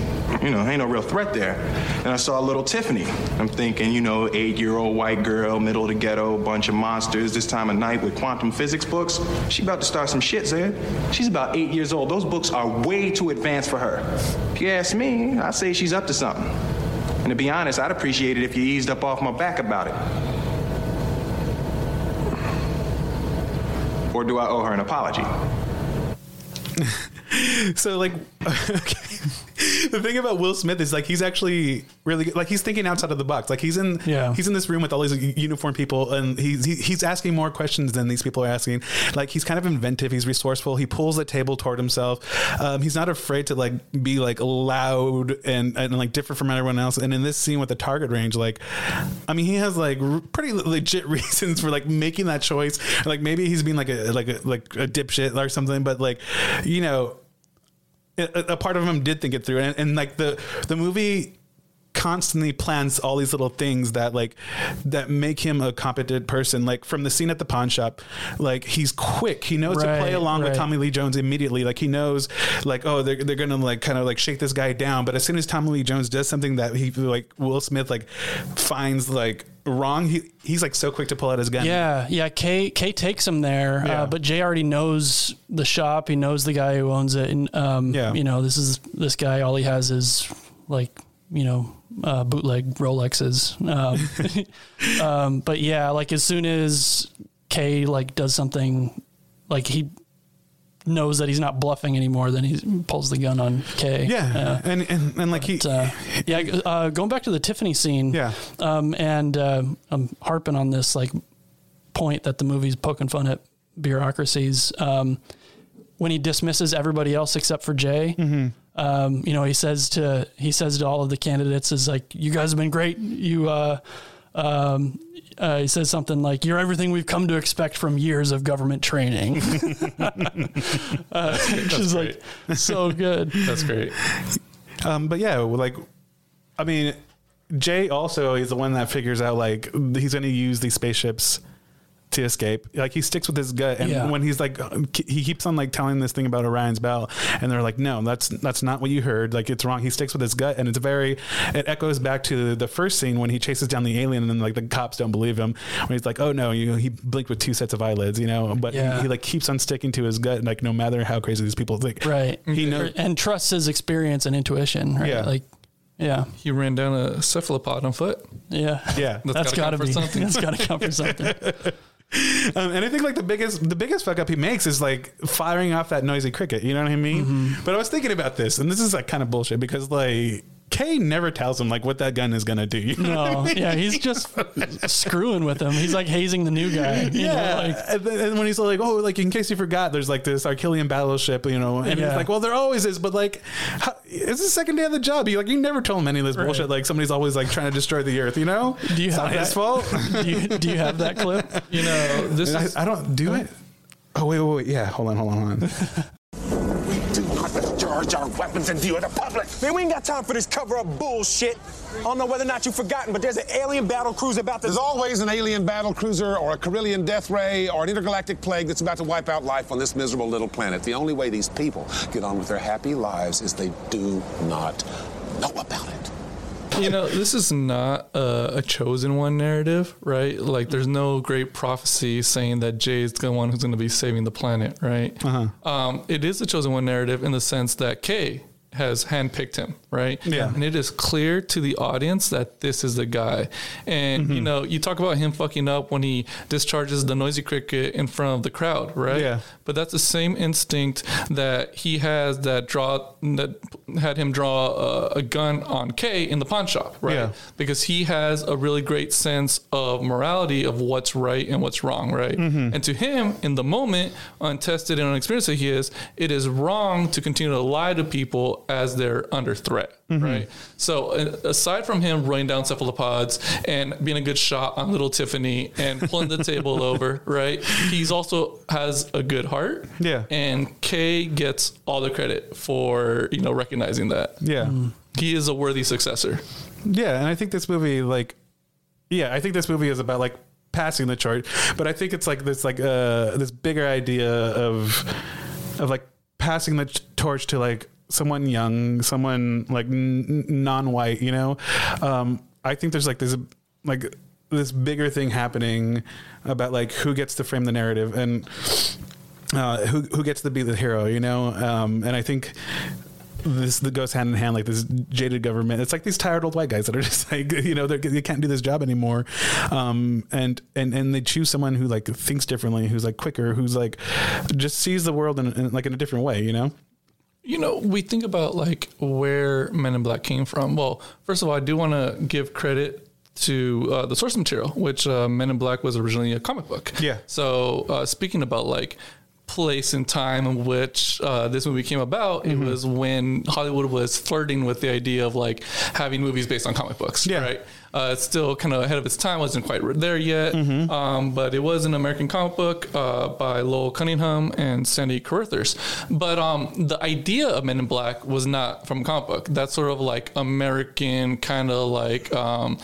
You know, ain't no real threat there. And I saw little Tiffany. I'm thinking, you know, eight-year-old white girl, middle of the ghetto, bunch of monsters, this time of night with quantum physics books. She about to start some shit, Zed. She's about eight years old. Those books are way too advanced for her. If you ask me, I say she's up to something. And to be honest, I'd appreciate it if you eased up off my back about it. Or do I owe her an apology? So, like, okay. The thing about Will Smith is, like, he's actually really good. Like, he's thinking outside of the box. Like, he's in yeah. he's in this room with all these uniformed people, and he's he's asking more questions than these people are asking. Like, he's kind of inventive. He's resourceful. He pulls the table toward himself. Um, he's not afraid to, like, be, like, loud and, and, like, different from everyone else. And in this scene with the target range, like, I mean, he has, like, r- pretty legit reasons for, like, making that choice. Like, maybe he's being, like, a like a, like a dipshit or something, but, like, you know, a part of him did think it through. And, and like the, the movie constantly plans all these little things that like, that make him a competent person. Like from the scene at the pawn shop, like he's quick, he knows right, to play along right. with Tommy Lee Jones immediately. Like he knows like, oh, they're, they're going to like, kind of like shake this guy down. But as soon as Tommy Lee Jones does something that he like Will Smith, like finds like wrong, he he's like so quick to pull out his gun. Yeah. Yeah. Kay, Kay takes him there, yeah. uh, but Jay already knows the shop. He knows the guy who owns it. And, um, yeah. you know, this is this guy, all he has is like, you know, uh, bootleg Rolexes. Um, um, but yeah, like as soon as Kay like does something, like he knows that he's not bluffing anymore, then he pulls the gun on Kay. Yeah. Uh, and, and, and like but, he, uh, yeah. Uh, going back to the Tiffany scene. Yeah. Um, and, uh, I'm harping on this like point that the movie's poking fun at bureaucracies. Um, when he dismisses everybody else except for Jay, mm-hmm. Um, you know, he says to, he says to all of the candidates is like, you guys have been great. You, uh, um, uh, he says something like, you're everything we've come to expect from years of government training. uh, which is like so good. That's great. Um, but yeah, like, I mean, Jay also is the one that figures out like he's going to use these spaceships to escape. Like he sticks with his gut, and yeah. when he's like he keeps on like telling this thing about Orion's Belt, and they're like, no, that's that's not what you heard, like it's wrong. He sticks with his gut, and it's very it echoes back to the first scene when he chases down the alien and then like the cops don't believe him when he's like, oh no, you know, he blinked with two sets of eyelids, you know. But yeah. he, he like keeps on sticking to his gut, like no matter how crazy these people think, right? He knows and trusts his experience and intuition, right? Yeah. Like yeah. He ran down a cephalopod on foot. Yeah. Yeah. That's, that's gotta, gotta be something. That's gotta come for something. Um, and I think like the biggest the biggest fuck up he makes is like firing off that noisy cricket, you know what I mean? Mm-hmm. But I was thinking about this, and this is like kind of bullshit because like Kay never tells him like what that gun is gonna do. You know no, I mean? Yeah, he's just screwing with him. He's like hazing the new guy. You yeah, know, like. And, then, and when he's like, oh, like in case you forgot, there's like this Archelian battleship, you know, and yeah. he's like, well, there always is, but like, how, it's the second day of the job. You like, you never told him any of this right. bullshit. Like somebody's always like trying to destroy the earth. You know, do you it's have not that? His fault? do, you, do you have that clip? You know, this I, is, I don't do it. Oh wait, wait, wait, yeah, hold on, hold on, hold on. Our weapons in view of the public. Man, we ain't got time for this cover-up bullshit. I don't know whether or not you've forgotten, but there's an alien battle cruiser about to... There's always an alien battle cruiser or a Carillion death ray or an intergalactic plague that's about to wipe out life on this miserable little planet. The only way these people get on with their happy lives is they do not know about it. You know, this is not a, a chosen one narrative, right? Like, there's no great prophecy saying that Jay is the one who's going to be saving the planet, right? Uh-huh. Um, it is a chosen one narrative in the sense that Kay has handpicked him, right? Yeah. And it is clear to the audience that this is the guy. And, mm-hmm. you know, you talk about him fucking up when he discharges the noisy cricket in front of the crowd, right? Yeah. But that's the same instinct that he has that draw that had him draw a, a gun on Kay in the pawn shop, right? Yeah. Because he has a really great sense of morality of what's right and what's wrong, right? Mm-hmm. And to him, in the moment, untested and unexperienced that he is, it is wrong to continue to lie to people as they're under threat, mm-hmm. right? So uh, aside from him running down cephalopods and being a good shot on little Tiffany and pulling the table over, right? He's also has a good heart. Yeah. And Kay gets all the credit for, you know, recognizing that. Yeah. Mm. He is a worthy successor. Yeah. And I think this movie, like, yeah, I think this movie is about like passing the charge, but I think it's like this, like uh, this bigger idea of, of like passing the torch to like, someone young, someone like n- non-white, you know? Um, I think there's like this, like this bigger thing happening about like who gets to frame the narrative and uh, who, who gets to be the hero, you know? Um, and I think this goes hand in hand, like this jaded government. It's like these tired old white guys that are just like, you know, they can't do this job anymore. Um, and, and, and they choose someone who like thinks differently, who's like quicker, who's like just sees the world in, in like in a different way, you know? You know, we think about like where Men in Black came from. Well, first of all, I do want to give credit to uh, the source material, which uh, Men in Black was originally a comic book. Yeah. So uh, speaking about like place and time in which uh, this movie came about, mm-hmm. it was when Hollywood was flirting with the idea of like having movies based on comic books. Yeah. Right. Uh, it's still kind of ahead of its time. Wasn't quite there yet. Mm-hmm. Um, but it was an American comic book uh, by Lowell Cunningham and Sandy Carruthers. But um, the idea of Men in Black was not from a comic book. That's sort of like American kind of like um,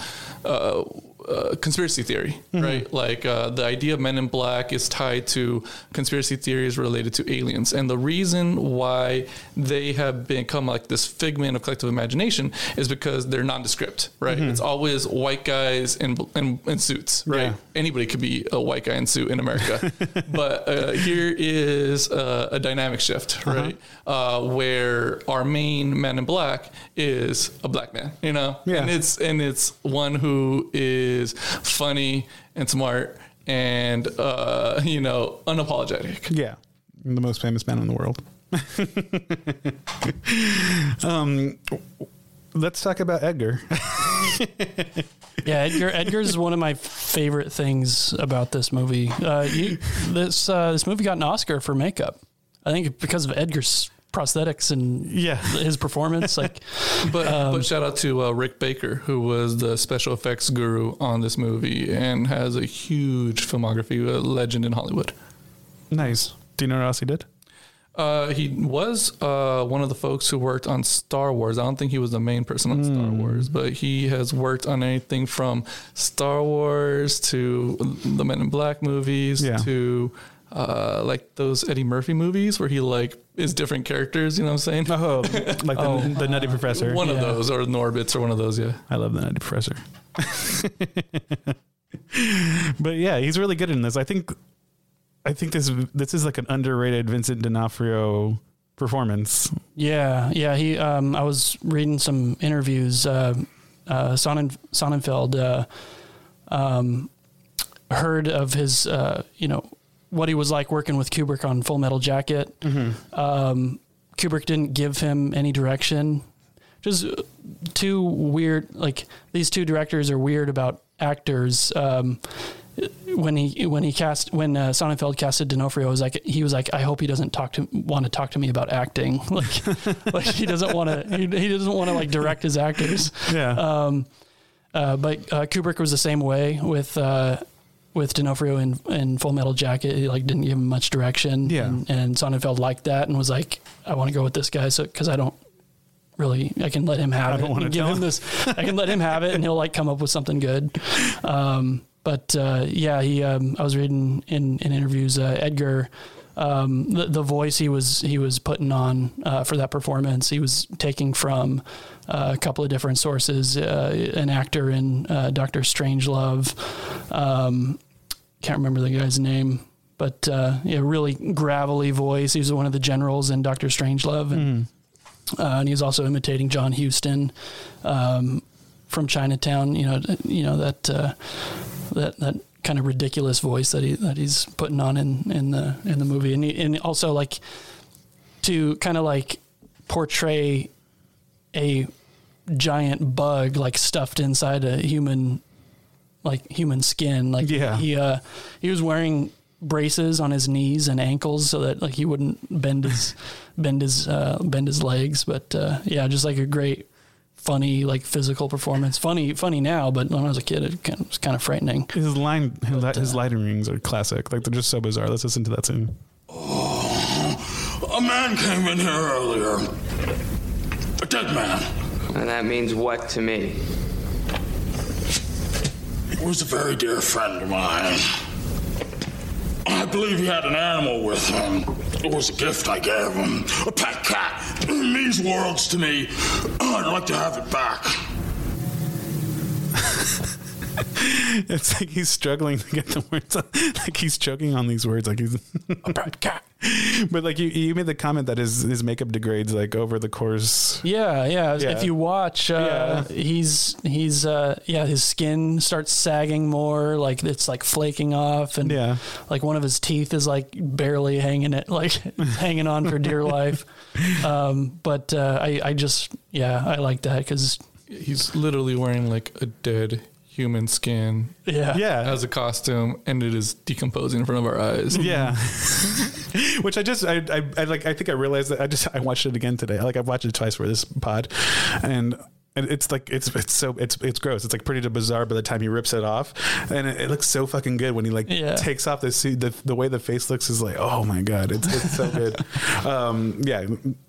uh, uh, conspiracy theory, mm-hmm. right? Like uh, the idea of Men in Black is tied to conspiracy theories related to aliens. And the reason why they have become like this figment of collective imagination is because they're nondescript, right? Mm-hmm. It's always white guys in, in, in suits, right? Yeah. Anybody could be a white guy in suit in America. But uh, here is uh, a dynamic shift, right? Uh-huh. Uh, where our main Man in Black is a black man, you know? Yeah. And it's, and it's one who is funny and smart and, uh, you know, unapologetic. Yeah. The most famous man in the world. um, Let's talk about Edgar. Yeah, Edgar. Edgar is one of my favorite things about this movie. Uh, you, this uh, this movie got an Oscar for makeup. I think because of Edgar's prosthetics and yeah, his performance. Like, but, um, but shout out to uh, Rick Baker, who was the special effects guru on this movie and has a huge filmography, a legend in Hollywood. Nice. Do you know what else he did? Uh, he was uh, one of the folks who worked on Star Wars. I don't think he was the main person on mm. Star Wars, but he has worked on anything from Star Wars to the Men in Black movies yeah. to uh, like those Eddie Murphy movies where he like is different characters. You know what I'm saying? Oh, like the, oh, the Nutty uh, Professor. One yeah. of those, or Norbits, or one of those. Yeah, I love the Nutty Professor. But yeah, he's really good in this. I think. I think this this is like an underrated Vincent D'Onofrio performance. Yeah, yeah. He, um, I was reading some interviews. Uh, uh, Sonnen, Sonnenfeld uh, um, heard of his, uh, you know, what he was like working with Kubrick on Full Metal Jacket. Mm-hmm. Um, Kubrick didn't give him any direction. Just two weird, like these two directors are weird about actors. Um, When he when he cast when uh, Sonnenfeld casted D'Onofrio, was like he was like I hope he doesn't talk to want to talk to me about acting, like like he doesn't want to he, he doesn't want to like direct his actors. Yeah. Um. Uh. But uh, Kubrick was the same way with uh with D'Onofrio in in Full Metal Jacket. He like didn't give him much direction. Yeah. And, and Sonnenfeld liked that and was like, I want to go with this guy, so because I don't really I can let him have I it. And give him this. I can let him have it, and he'll like come up with something good. Um. But uh, yeah, he. Um, I was reading in, in interviews, uh, Edgar, um, the, the voice he was he was putting on uh, for that performance, he was taking from uh, a couple of different sources. Uh, an actor in uh, Doctor Strangelove, um, can't remember the guy's name, but uh, yeah, really gravelly voice. He was one of the generals in Doctor Strangelove, and, mm. uh, and he was also imitating John Huston um, from Chinatown. You know, you know that. Uh, that that kind of ridiculous voice that he that he's putting on in, in the in the movie, and he, and also like to kind of like portray a giant bug like stuffed inside a human like human skin. Like yeah. he uh, he was wearing braces on his knees and ankles so that like he wouldn't bend his bend his uh, bend his legs. But uh, yeah, just like a great. Funny, like physical performance. Funny, funny now, but when I was a kid, it was kind of frightening. His line, his, but, uh, his lighting rings are classic. Like they're just so bizarre. Let's listen to that scene. Oh, a man came in here earlier. A dead man. And that means what to me? He was a very dear friend of mine. I believe he had an animal with him. It was a gift I gave him. A pet cat. It means worlds to me. I'd like to have it back. It's like he's struggling to get the words out. Like he's choking on these words. Like he's a pet cat. But like you, you made the comment that his, his makeup degrades like over the course. Yeah, yeah. yeah. If you watch, uh, yeah. he's he's uh, yeah, his skin starts sagging more, like it's like flaking off, and yeah. like one of his teeth is like barely hanging it, like hanging on for dear life. Um, but uh, I I just yeah, I like that because he's literally wearing like a dead human skin yeah. yeah. as a costume, and it is decomposing in front of our eyes. Yeah. Which I just, I, I, I like, I think I realized that I just, I watched it again today. Like I've watched it twice for this pod, and it's like, it's, it's so, it's, it's gross. It's like pretty bizarre by the time he rips it off, and it, it looks so fucking good when he like yeah. takes off the suit. The, the way the face looks is like, oh my God, it's, it's so good. Um, yeah.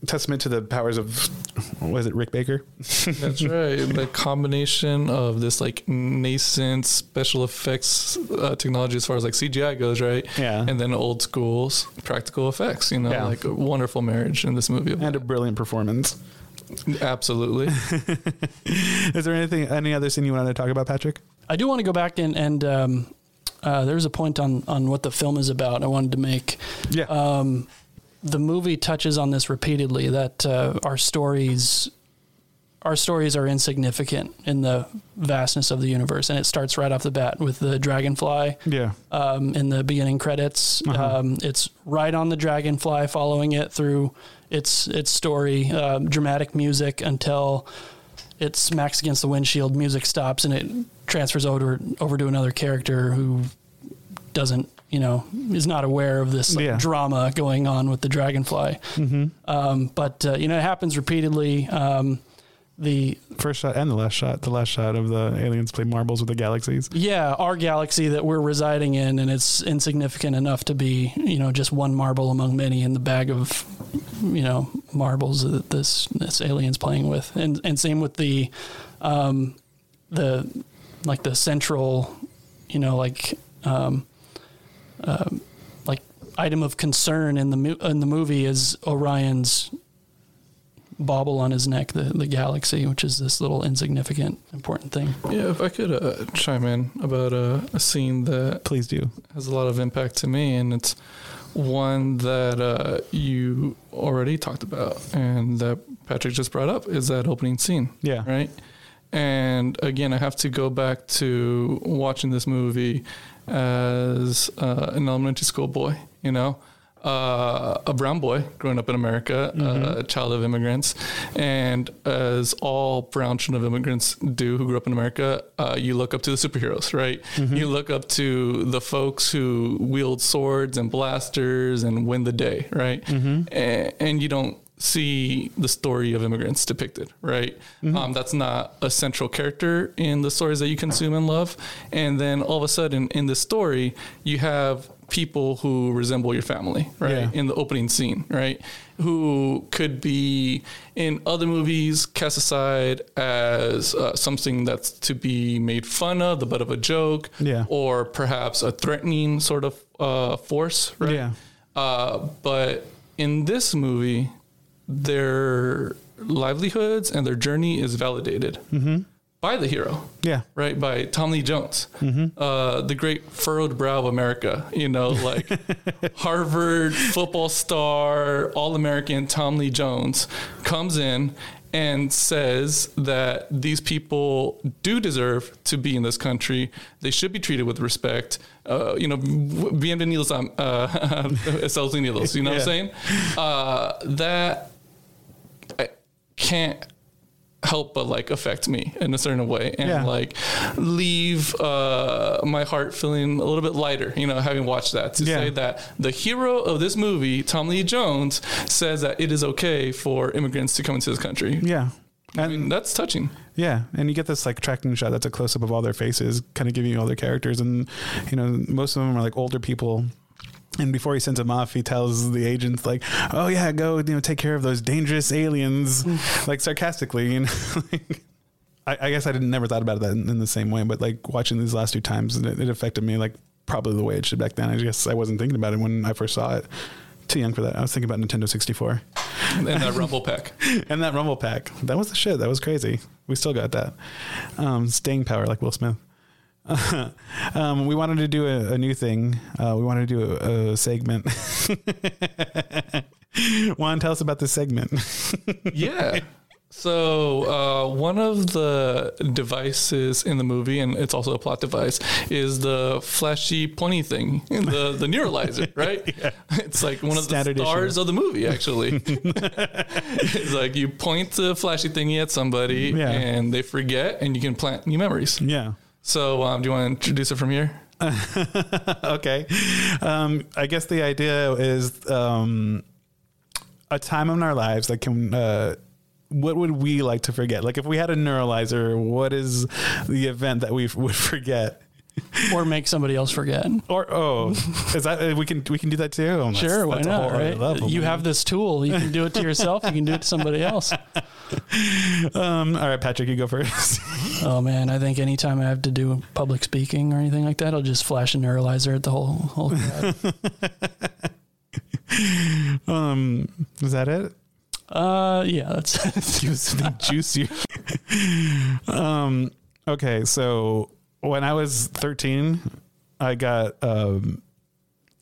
Testament to the powers of, was it Rick Baker? That's right. The combination of this like nascent special effects uh, technology as far as like C G I goes, right? Yeah. And then old school practical effects, you know, yeah. like a wonderful marriage in this movie. And a brilliant performance. Absolutely. Is there anything, any other scene you want to talk about, Patrick? I do want to go back and, and um, uh, there's a point on, on what the film is about I wanted to make. Yeah. Um, the movie touches on this repeatedly, that uh, our stories, our stories are insignificant in the vastness of the universe. And it starts right off the bat with the dragonfly. Yeah. Um, in the beginning credits, uh-huh. um, it's right on the dragonfly, following it through its, its story, uh, dramatic music until it smacks against the windshield, music stops, and it transfers over, over to another character who doesn't, you know, is not aware of this like, yeah. drama going on with the dragonfly. Mm-hmm. Um, but, uh, you know, it happens repeatedly. Um, the first shot and the last shot, the last shot of the aliens play marbles with the galaxies. Yeah. Our galaxy that we're residing in, and it's insignificant enough to be, you know, just one marble among many in the bag of, you know, marbles that this, this alien's playing with. And, and same with the, um, the, like the central, you know, like, um, Um, like item of concern in the mo- in the movie is Orion's bauble on his neck, the, the galaxy, which is this little insignificant important thing. Yeah, if I could uh, chime in about uh, a scene that please do has a lot of impact to me, and it's one that uh, you already talked about and that Patrick just brought up, is that opening scene. Yeah. Right? And again, I have to go back to watching this movie as uh, an elementary school boy, you know, uh, a brown boy growing up in America, mm-hmm. uh, a child of immigrants. And as all brown children of immigrants do who grew up in America, uh, you look up to the superheroes, right? Mm-hmm. You look up to the folks who wield swords and blasters and win the day, right? Mm-hmm. And, and you don't see the story of immigrants depicted, right? Mm-hmm. Um, that's not a central character in the stories that you consume and love. And then all of a sudden in this story, you have people who resemble your family, right? Yeah. In the opening scene, right? Who could be in other movies cast aside as uh, something that's to be made fun of, the butt of a joke, yeah. or perhaps a threatening sort of uh, force, right? Yeah. Uh, but in this movie, their livelihoods and their journey is validated mm-hmm. by the hero. Yeah. Right. By Tommy Lee Jones, mm-hmm. uh, the great furrowed brow of America, you know, like Harvard football star, all American Tommy Lee Jones comes in and says that these people do deserve to be in this country. They should be treated with respect. Uh, you know, bienvenidos, uh, bienvenidos, you know yeah. what I'm saying? Uh, that, can't help but like affect me in a certain way and yeah. like leave uh my heart feeling a little bit lighter, you know, having watched that, to yeah. say that the hero of this movie, Tommy Lee Jones, says that it is okay for immigrants to come into this country. Yeah. And I mean, that's touching. Yeah. And you get this like tracking shot that's a close up of all their faces, kind of giving you all their characters. And, you know, most of them are like older people. And before he sends him off, he tells the agents like, "Oh yeah, go, you know, take care of those dangerous aliens," like sarcastically. You know, like, I, I guess I didn't never thought about that in, in the same way, but like watching these last two times, it, it affected me like probably the way it should back then. I guess I wasn't thinking about it when I first saw it. Too young for that. I was thinking about Nintendo sixty-four and that Rumble Pack and that Rumble Pack. That was the shit. That was crazy. We still got that um, staying power, like Will Smith. um, we wanted to do a, a new thing. Uh, we wanted to do a, a segment. Juan, tell us about this segment. Yeah. So uh, one of the devices in the movie, and it's also a plot device, is the flashy pointy thing, the the neuralizer, right? Yeah. It's like one of Standard the stars issue. Of the movie, actually. It's like you point the flashy thingy at somebody, yeah. and they forget, and you can plant new memories. Yeah. So um, do you want to introduce it from here? Okay. Um, I guess the idea is um, a time in our lives that can... Uh, what would we like to forget? Like if we had a neuralizer, what is the event that we f- would forget? Or make somebody else forget. Or, oh, is that, we can, we can do that too. Oh, that's, sure. Why not? Right? Level, you man. Have this tool. You can do it to yourself. You can do it to somebody else. Um, all right, Patrick, you go first. Oh man. I think anytime I have to do public speaking or anything like that, I'll just flash a neuralizer at the whole, whole crowd. Um, is that it? Uh, yeah, that's something juicier. um, okay. So when I was thirteen, I got, um,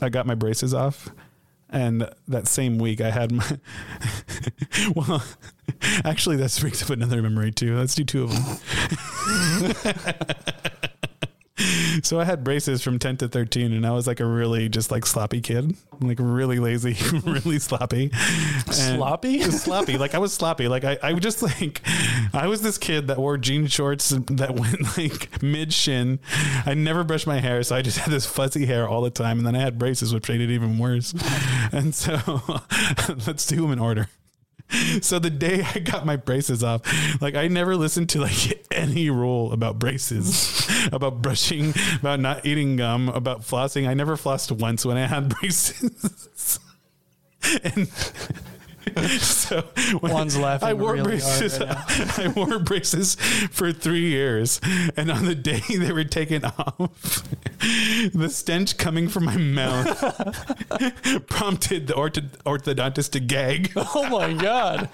I got my braces off, and that same week I had my, well, actually that brings up another memory too. Let's do two of them. So I had braces from ten to thirteen, and I was like a really just like sloppy kid, like really lazy, really sloppy, sloppy, sloppy. Like I was sloppy. Like I, I just like, I was this kid that wore jean shorts that went like mid shin. I never brushed my hair. So I just had this fuzzy hair all the time. And then I had braces, which made it even worse. And so let's do them in order. So the day I got my braces off, like I never listened to like any rule about braces, about brushing, about not eating gum, about flossing. I never flossed once when I had braces. And so Juan's laughing. I wore really braces. Right I wore braces for three years, and on the day they were taken off, the stench coming from my mouth prompted the ortho- orthodontist to gag. Oh my god!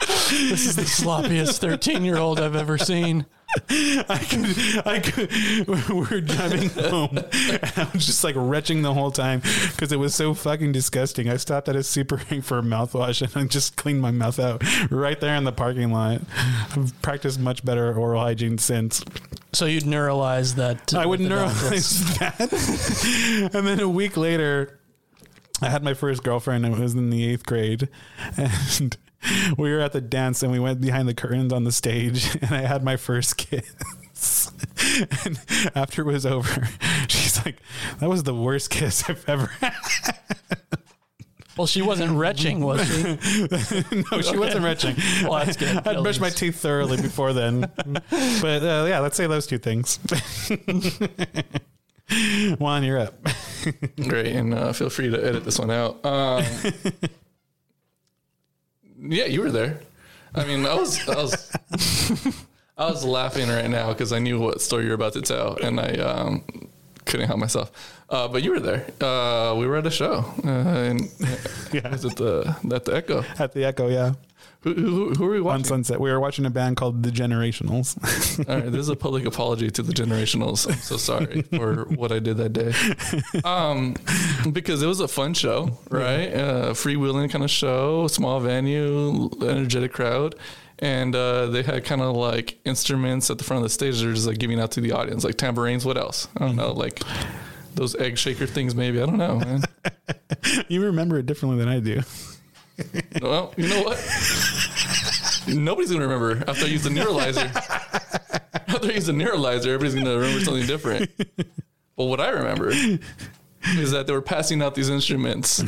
This is the sloppiest thirteen-year-old I've ever seen. I could, I could, we were driving home, and I was just like retching the whole time because it was so fucking disgusting. I stopped at a Super eight for a mouthwash, and I just cleaned my mouth out right there in the parking lot. I've practiced much better oral hygiene since. So you'd neuralize that. I would neuralize that. And then a week later, I had my first girlfriend, and it was in the eighth grade. And we were at the dance, and we went behind the curtains on the stage, and I had my first kiss. And after it was over, she's like, that was the worst kiss I've ever had. Well, she wasn't retching, was she? No, she okay. wasn't retching. Well, that's good. I'd brushed my teeth thoroughly before then. But uh, yeah, let's say those two things. Juan, you're up. Great, and uh, feel free to edit this one out. Um Yeah, you were there. I mean, I was, I was, I was laughing right now because I knew what story you're about to tell, and I um, couldn't help myself. Uh, but you were there. Uh, we were at a show, uh, and yeah, was at the at the Echo. At the Echo, yeah. Who who, who were we watching? On Sunset, we were watching a band called The Generationals. All right, this is a public apology to The Generationals. I'm so sorry for what I did that day. Um, because it was a fun show, right? Yeah. Uh, freewheeling kind of show, small venue, energetic crowd, and uh, they had kind of like instruments at the front of the stage. They're just like giving out to the audience, like tambourines. What else? I don't mm-hmm. know, like those egg shaker things. Maybe I don't know, man. You remember it differently than I do. Well, you know what? Nobody's going to remember after I use the neuralizer. After I use the neuralizer, everybody's going to remember something different. But what I remember is that they were passing out these instruments.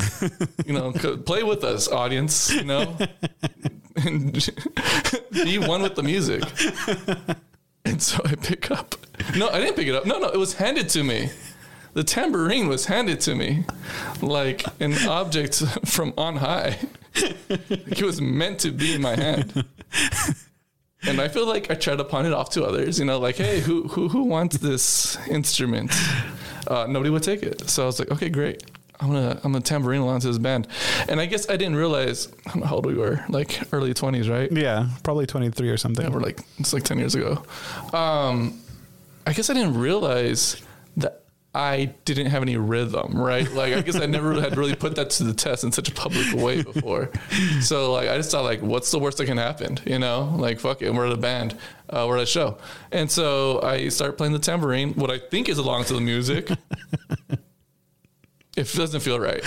You know, play with us, audience, you know, and be one with the music. And so I pick up. No, I didn't pick it up. No, no, it was handed to me. The tambourine was handed to me like an object from on high. It was meant to be in my hand. And I feel like I tried to pawn it off to others, you know, like, hey, who who who wants this instrument? Uh, nobody would take it. So I was like, okay, great. I'm gonna I'm gonna tambourine along to this band. And I guess I didn't realize, I don't know how old we were, like early twenties, right? Yeah, probably twenty-three or something. Yeah, we're like, it's like ten years ago. Um, I guess I didn't realize that I didn't have any rhythm, right? Like, I guess I never had really put that to the test in such a public way before. So, like, I just thought, like, what's the worst that can happen? You know, like, fuck it, we're at a band, uh, we're at a show. And so I start playing the tambourine, what I think is along to the music. It doesn't feel right.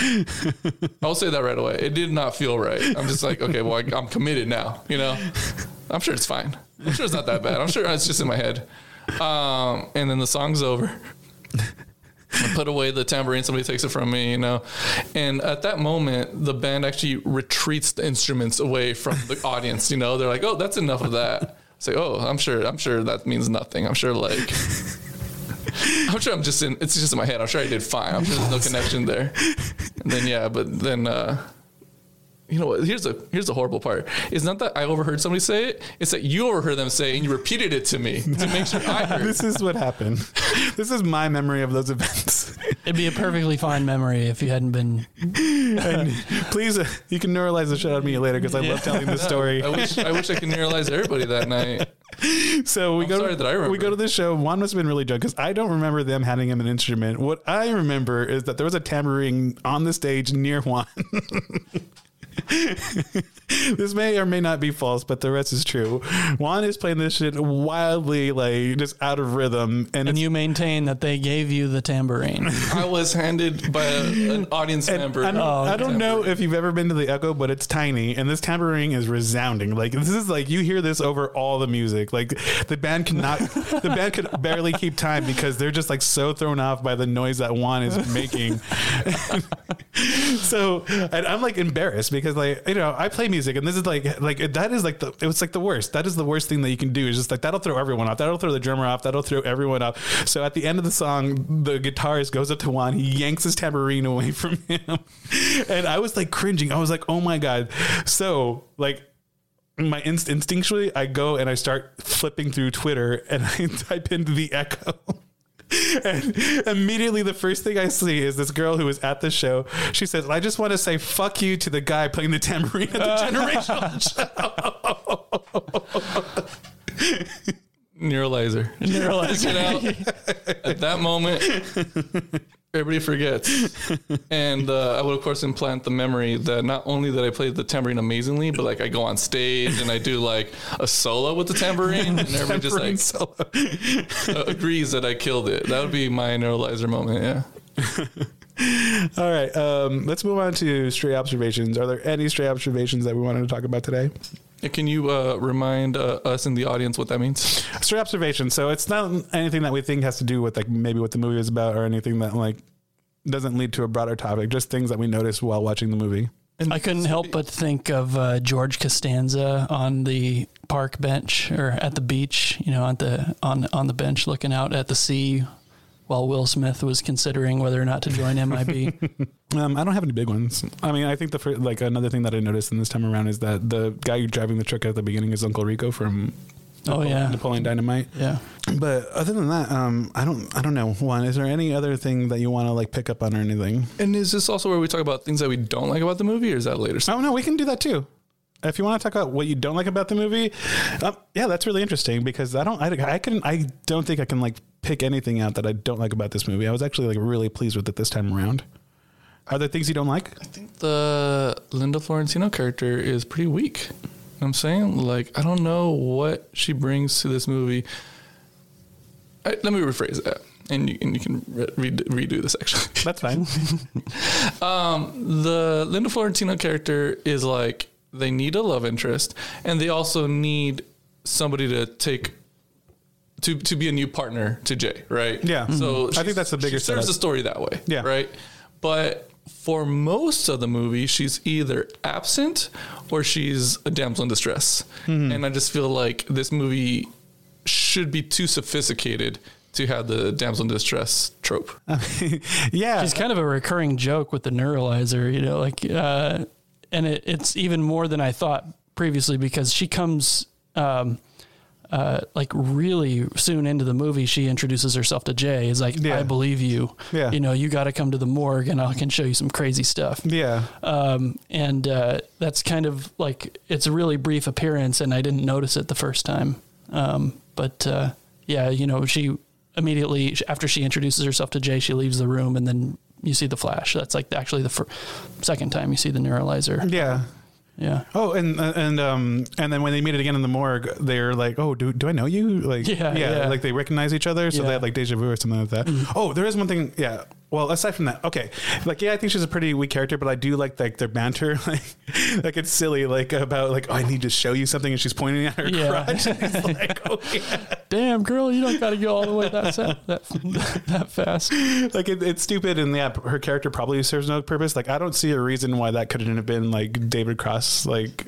I'll say that right away. It did not feel right. I'm just like, okay, well, I, I'm committed now, you know? I'm sure it's fine. I'm sure it's not that bad. I'm sure it's just in my head. Um, and then the song's over. I put away the tambourine, somebody takes it from me, you know. And at that moment, the band actually retreats the instruments away from the audience, you know. They're like, oh, that's enough of that. It's like, oh, I'm sure, I'm sure that means nothing. I'm sure, like, I'm sure I'm just in, it's just in my head. I'm sure I did fine. I'm sure there's no connection there. And then, yeah, but then, uh, you know what? Here's the, here's the horrible part. It's not that I overheard somebody say it. It's that you overheard them say it and you repeated it to me to make sure I heard. This is what happened. This is my memory of those events. It'd be a perfectly fine memory if you hadn't been. And please, uh, you can neuralize the shit out of me later because I yeah. love telling this story. I wish I wish I could neuralize everybody that night. So we I'm go. Sorry to, that I remember. We go to this show. Juan must have been really drunk because I don't remember them handing him an instrument. What I remember is that there was a tambourine on the stage near Juan. This may or may not be false, but the rest is true. Juan is playing this shit wildly, like just out of rhythm, and, and you maintain that they gave you the tambourine. I was handed by a, an audience and member. I don't, oh, I don't know if you've ever been to the Echo, but it's tiny, and this tambourine is resounding. Like this is like you hear this over all the music. Like the band cannot, the band could barely keep time because they're just like so thrown off by the noise that Juan is making. So and I'm like embarrassed because. Because like you know, I play music, and this is like like that is like the it was like the worst. That is the worst thing that you can do. Is just like that'll throw everyone off. That'll throw the drummer off. That'll throw everyone off. So at the end of the song, the guitarist goes up to Juan. He yanks his tambourine away from him, and I was like cringing. I was like, oh my god. So like. My inst- instinctually, I go and I start flipping through Twitter, and I type into the Echo. And immediately the first thing I see is this girl who was at the show. She says, I just want to say fuck you to the guy playing the tambourine at the uh, generational show. Neuralizer. Neuralizer. It out. At that moment, everybody forgets. And uh, I would, of course, implant the memory that not only that I played the tambourine amazingly, but, like, I go on stage and I do, like, a solo with the tambourine. And everybody just, like, solo. uh, agrees that I killed it. That would be my neuralizer moment, yeah. All right. Um, let's move on to stray observations. Are there any stray observations that we wanted to talk about today? Can you uh, remind uh, us in the audience what that means? Stray observation. So it's not anything that we think has to do with like maybe what the movie is about or anything that like doesn't lead to a broader topic. Just things that we noticed while watching the movie. And I couldn't help but think of uh, George Costanza on the park bench or at the beach. You know, at the on on the bench looking out at the sea. While Will Smith was considering whether or not to join M I B. um, I don't have any big ones. I mean, I think the first, like another thing that I noticed in this time around is that the guy driving the truck at the beginning is Uncle Rico from oh Napoleon, yeah Napoleon Dynamite. Yeah. But other than that, um, I don't I don't know. Juan, is there any other thing that you want to like pick up on or anything? And is this also where we talk about things that we don't like about the movie, or is that later? Oh no, we can do that too. If you want to talk about what you don't like about the movie, um, yeah, that's really interesting because I don't, I, I can, I don't think I can like pick anything out that I don't like about this movie. I was actually like really pleased with it this time around. Are there things you don't like? I think the Linda Florentino character is pretty weak. You know what I'm saying, like, I don't know what she brings to this movie. I, let me rephrase that. And you, and you can re- redo this, actually. That's fine. um, the Linda Florentino character is like, they need a love interest, and they also need somebody to take to to be a new partner to Jay, right? Yeah. So mm-hmm. I think that's the bigger. She serves setup. The story that way, yeah. Right. But for most of the movie, she's either absent or she's a damsel in distress, mm-hmm. and I just feel like this movie should be too sophisticated to have the damsel in distress trope. Yeah, she's kind of a recurring joke with the neuralizer, you know, like. Uh, And it, it's even more than I thought previously because she comes um, uh, like really soon into the movie, she introduces herself to Jay. It's like, yeah. I believe you, yeah. you know, you got to come to the morgue and I can show you some crazy stuff. Yeah. Um, and, uh, that's kind of like, it's a really brief appearance and I didn't notice it the first time. Um, but, uh, yeah, you know, she immediately after she introduces herself to Jay, she leaves the room and then you see the flash. That's like actually the fir- second time you see the neuralizer. Yeah. Yeah. Oh, and, and, um, and then when they meet it again in the morgue, they're like, oh, do, do I know you? Like, yeah, yeah, yeah. Like they recognize each other. So yeah. they have like deja vu or something like that. Mm-hmm. Oh, there is one thing. Yeah. Well, aside from that, okay. Like, yeah, I think she's a pretty weak character, but I do like like their banter. Like, like it's silly, like about like, oh, I need to show you something. And she's pointing at her yeah. crotch. And it's like, oh, yeah. Damn girl, you don't got to go all the way that, that, that fast. Like it, it's stupid. And yeah, her character probably serves no purpose. Like I don't see a reason why that couldn't have been like David Cross, like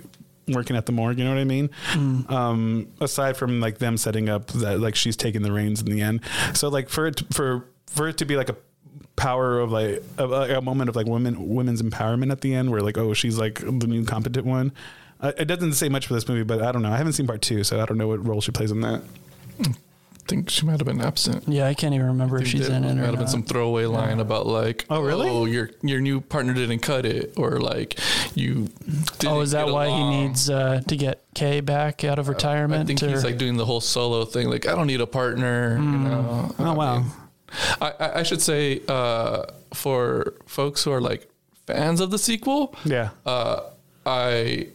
working at the morgue. You know what I mean? Mm. Um, aside from like them setting up that, like she's taking the reins in the end. So like for it, for, for it to be like a, power of like a, a moment of like women women's empowerment at the end where like, oh, she's like the new competent one. Uh, it doesn't say much for this movie, but I don't know. I haven't seen part two, so I don't know what role she plays in that. I think she might have been absent. Yeah, I can't even remember if she's in it. Might have not. Been some throwaway yeah. line about like, oh really? Oh, your your new partner didn't cut it, or like you. Didn't oh, is that why along. He needs uh, to get Kay back out of retirement? I, I think or? He's like doing the whole solo thing. Like, I don't need a partner. Mm. You know? Oh I wow. Mean, I, I should say uh, for folks who are like fans of the sequel, yeah, uh, I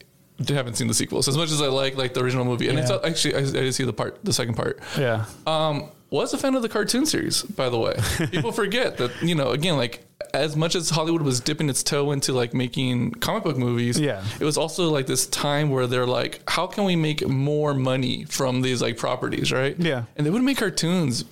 haven't seen the sequel. So as much as I like like the original movie, and yeah. it's not, actually I, I did see the part, the second part. Yeah, um, was a fan of the cartoon series, by the way. People forget that, you know. Again, like as much as Hollywood was dipping its toe into like making comic book movies, yeah, it was also like this time where they're like, how can we make more money from these like properties, right? Yeah, and they would make cartoons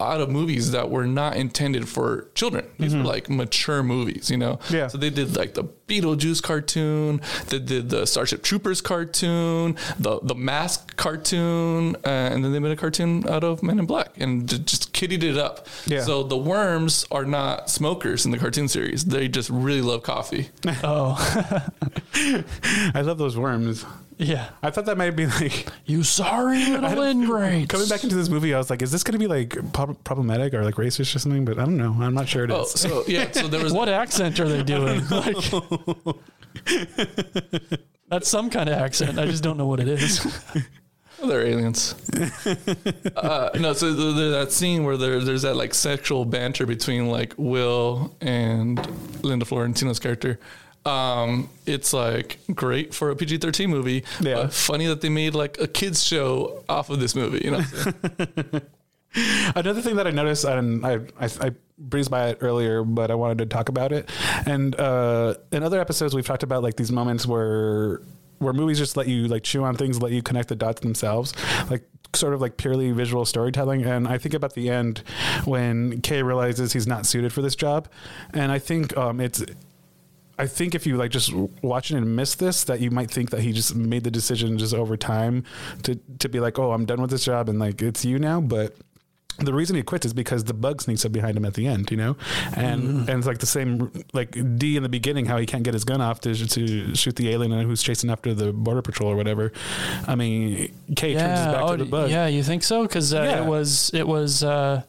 out of movies that were not intended for children. These mm-hmm. were like mature movies, you know? Yeah. So they did like the Beetlejuice cartoon, they did the Starship Troopers cartoon, the the Mask cartoon, uh, and then they made a cartoon out of Men in Black and d- just kiddied it up. Yeah. So the worms are not smokers in the cartoon series. They just really love coffee. Oh. I love those worms. Yeah. I thought that might be like, you sorry little ingrates. Coming back into this movie, I was like, is this going to be like prob- problematic or like racist or something? But I don't know. I'm not sure it oh, is. So, yeah, so there was what accent are they doing? Like, that's some kind of accent. I just don't know what it is. Oh, they're aliens. uh, no, so the, the, that scene where there, there's that like sexual banter between like Will and Linda Florentino's character. Um, it's like great for a P G thirteen movie. Yeah. But funny that they made like a kids show off of this movie. You know. Another thing that I noticed, and I, I, I breezed by it earlier, but I wanted to talk about it. And, uh, in other episodes we've talked about like these moments where, where movies just let you like chew on things, let you connect the dots themselves. Like, sort of like purely visual storytelling. And I think about the end when Kay realizes he's not suited for this job. And I think, um, it's, I think if you like just watch it and miss this, that you might think that he just made the decision just over time to, to be like, oh, I'm done with this job. And like, it's you now. But the reason he quits is because the bug sneaks up behind him at the end, you know? And, mm. and it's like the same, like D in the beginning, how he can't get his gun off to, to shoot the alien who's chasing after the border patrol or whatever. I mean, Kay yeah. turns his back oh, to the bug. Yeah. You think so? Cause uh, yeah. it was, it was, uh,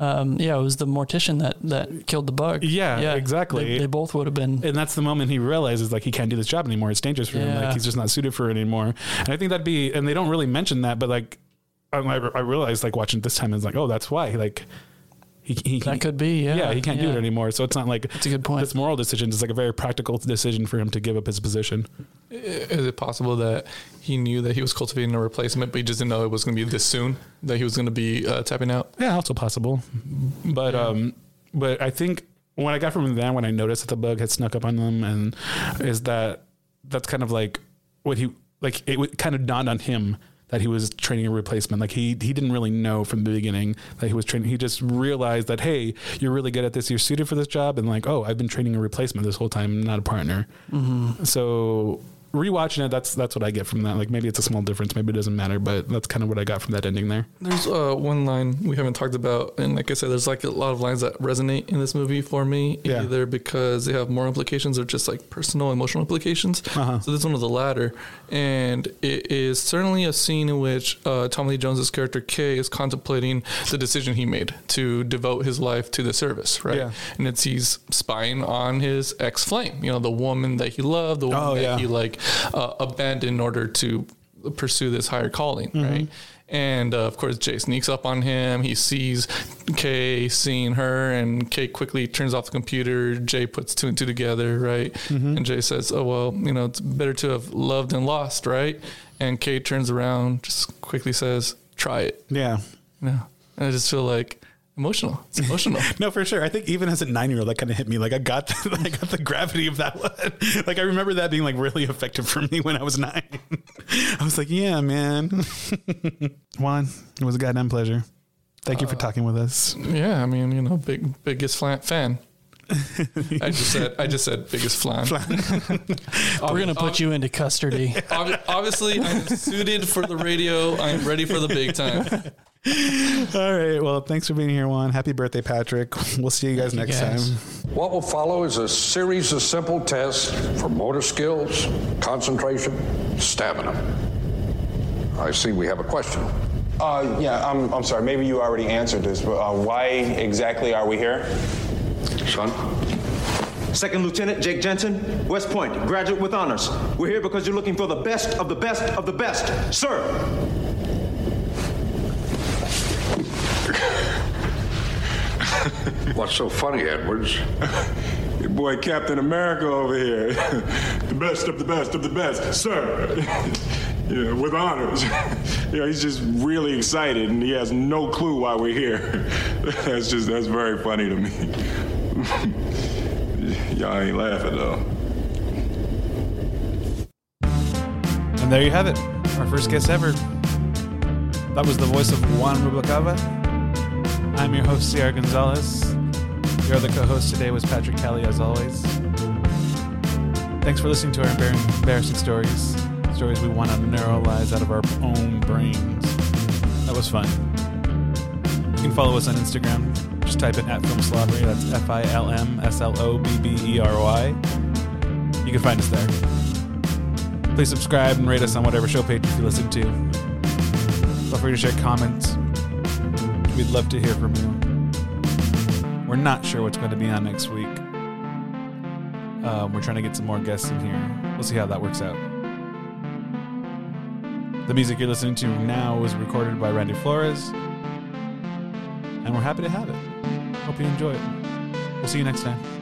Um, yeah, it was the mortician that, that killed the bug. Yeah, yeah, exactly. They, they both would have been. And that's the moment he realizes like he can't do this job anymore. It's dangerous for yeah. him. Like he's just not suited for it anymore. And I think that'd be, and they don't really mention that, but like, I, I realized like watching this time, it's like, oh, that's why. Like he, he, that he, could be, yeah. Yeah, he can't yeah. do it anymore. So it's not like it's a good point. This moral decision is like a very practical decision for him to give up his position. Is it possible that he knew that he was cultivating a replacement, but he just didn't know it was going to be this soon, that he was going to be uh, tapping out? Yeah, also possible. But yeah. um, but I think what I got from that when I noticed that the bug had snuck up on them, and is that that's kind of like what he like it kind of dawned on him that he was training a replacement. Like he he didn't really know from the beginning that he was training. He just realized that, hey, you're really good at this. You're suited for this job. And like, oh, I've been training a replacement this whole time, not a partner. Mm-hmm. So rewatching it, that's that's what I get from that. Like, maybe it's a small difference, maybe it doesn't matter, but that's kind of what I got from that ending there. There's uh, one line we haven't talked about, and like I said, there's like a lot of lines that resonate in this movie for me, yeah. either because they have more implications or just like personal, emotional implications. Uh-huh. So this one was the latter, and it is certainly a scene in which uh, Tommy Lee Jones' character Kay is contemplating the decision he made to devote his life to the service, right? Yeah. And it's he's spying on his ex-flame, you know, the woman that he loved, the woman oh, that yeah. he like. Uh, abandoned in order to pursue this higher calling, mm-hmm. right? And uh, of course, Jay sneaks up on him. He sees Kay seeing her, and Kay quickly turns off the computer. Jay puts two and two together, right? Mm-hmm. And Jay says, "Oh well, you know, it's better to have loved and lost, right?" And Kay turns around, just quickly says, "Try it." Yeah, you know? And I just feel like. Emotional. It's emotional. No, for sure. I think even as a nine-year-old, that kind of hit me. Like I got, the, I got the gravity of that one. Like I remember that being like really effective for me when I was nine. I was like, yeah, man. Juan, it was a goddamn pleasure. Thank uh, you for talking with us. Yeah, I mean, you know, big biggest fan. I just said I just said biggest flan. We're gonna put ob- you into custody. Ob- obviously, I'm suited for the radio. I'm ready for the big time. All right. Well, thanks for being here, Juan. Happy birthday, Patrick. We'll see you guys Thank next you guys. time. What will follow is a series of simple tests for motor skills, concentration, stamina. I see we have a question. Uh, yeah. I'm. I'm sorry. Maybe you already answered this, but uh, why exactly are we here? Sean. Second Lieutenant Jake Jensen, West Point, graduate with honors. We're here because you're looking for the best of the best of the best, sir. What's so funny, Edwards? Your boy Captain America over here. The best of the best of the best, sir. Yeah, with honors. You know, he's just really excited, and he has no clue why we're here. That's just, that's very funny to me. Y'all ain't laughing, though. And there you have it. Our first guest ever. That was the voice of Juan Rubalcaba. I'm your host, Sierra Gonzalez. Your other co-host today was Patrick Kelly, as always. Thanks for listening to our embarrassing stories. Stories we want to neuralize out of our own brains. That was fun. You can follow us on Instagram. Just type in at Film Slobbery. That's F I L M S L O B B E R Y. You can find us there. Please subscribe and rate us on whatever show page you listen to. Feel free to share comments. We'd love to hear from you. We're not sure what's going to be on next week. Um, we're trying to get some more guests in here. We'll see how that works out. The music you're listening to now was recorded by Randy Flores, and we're happy to have it. Hope you enjoy it. We'll see you next time.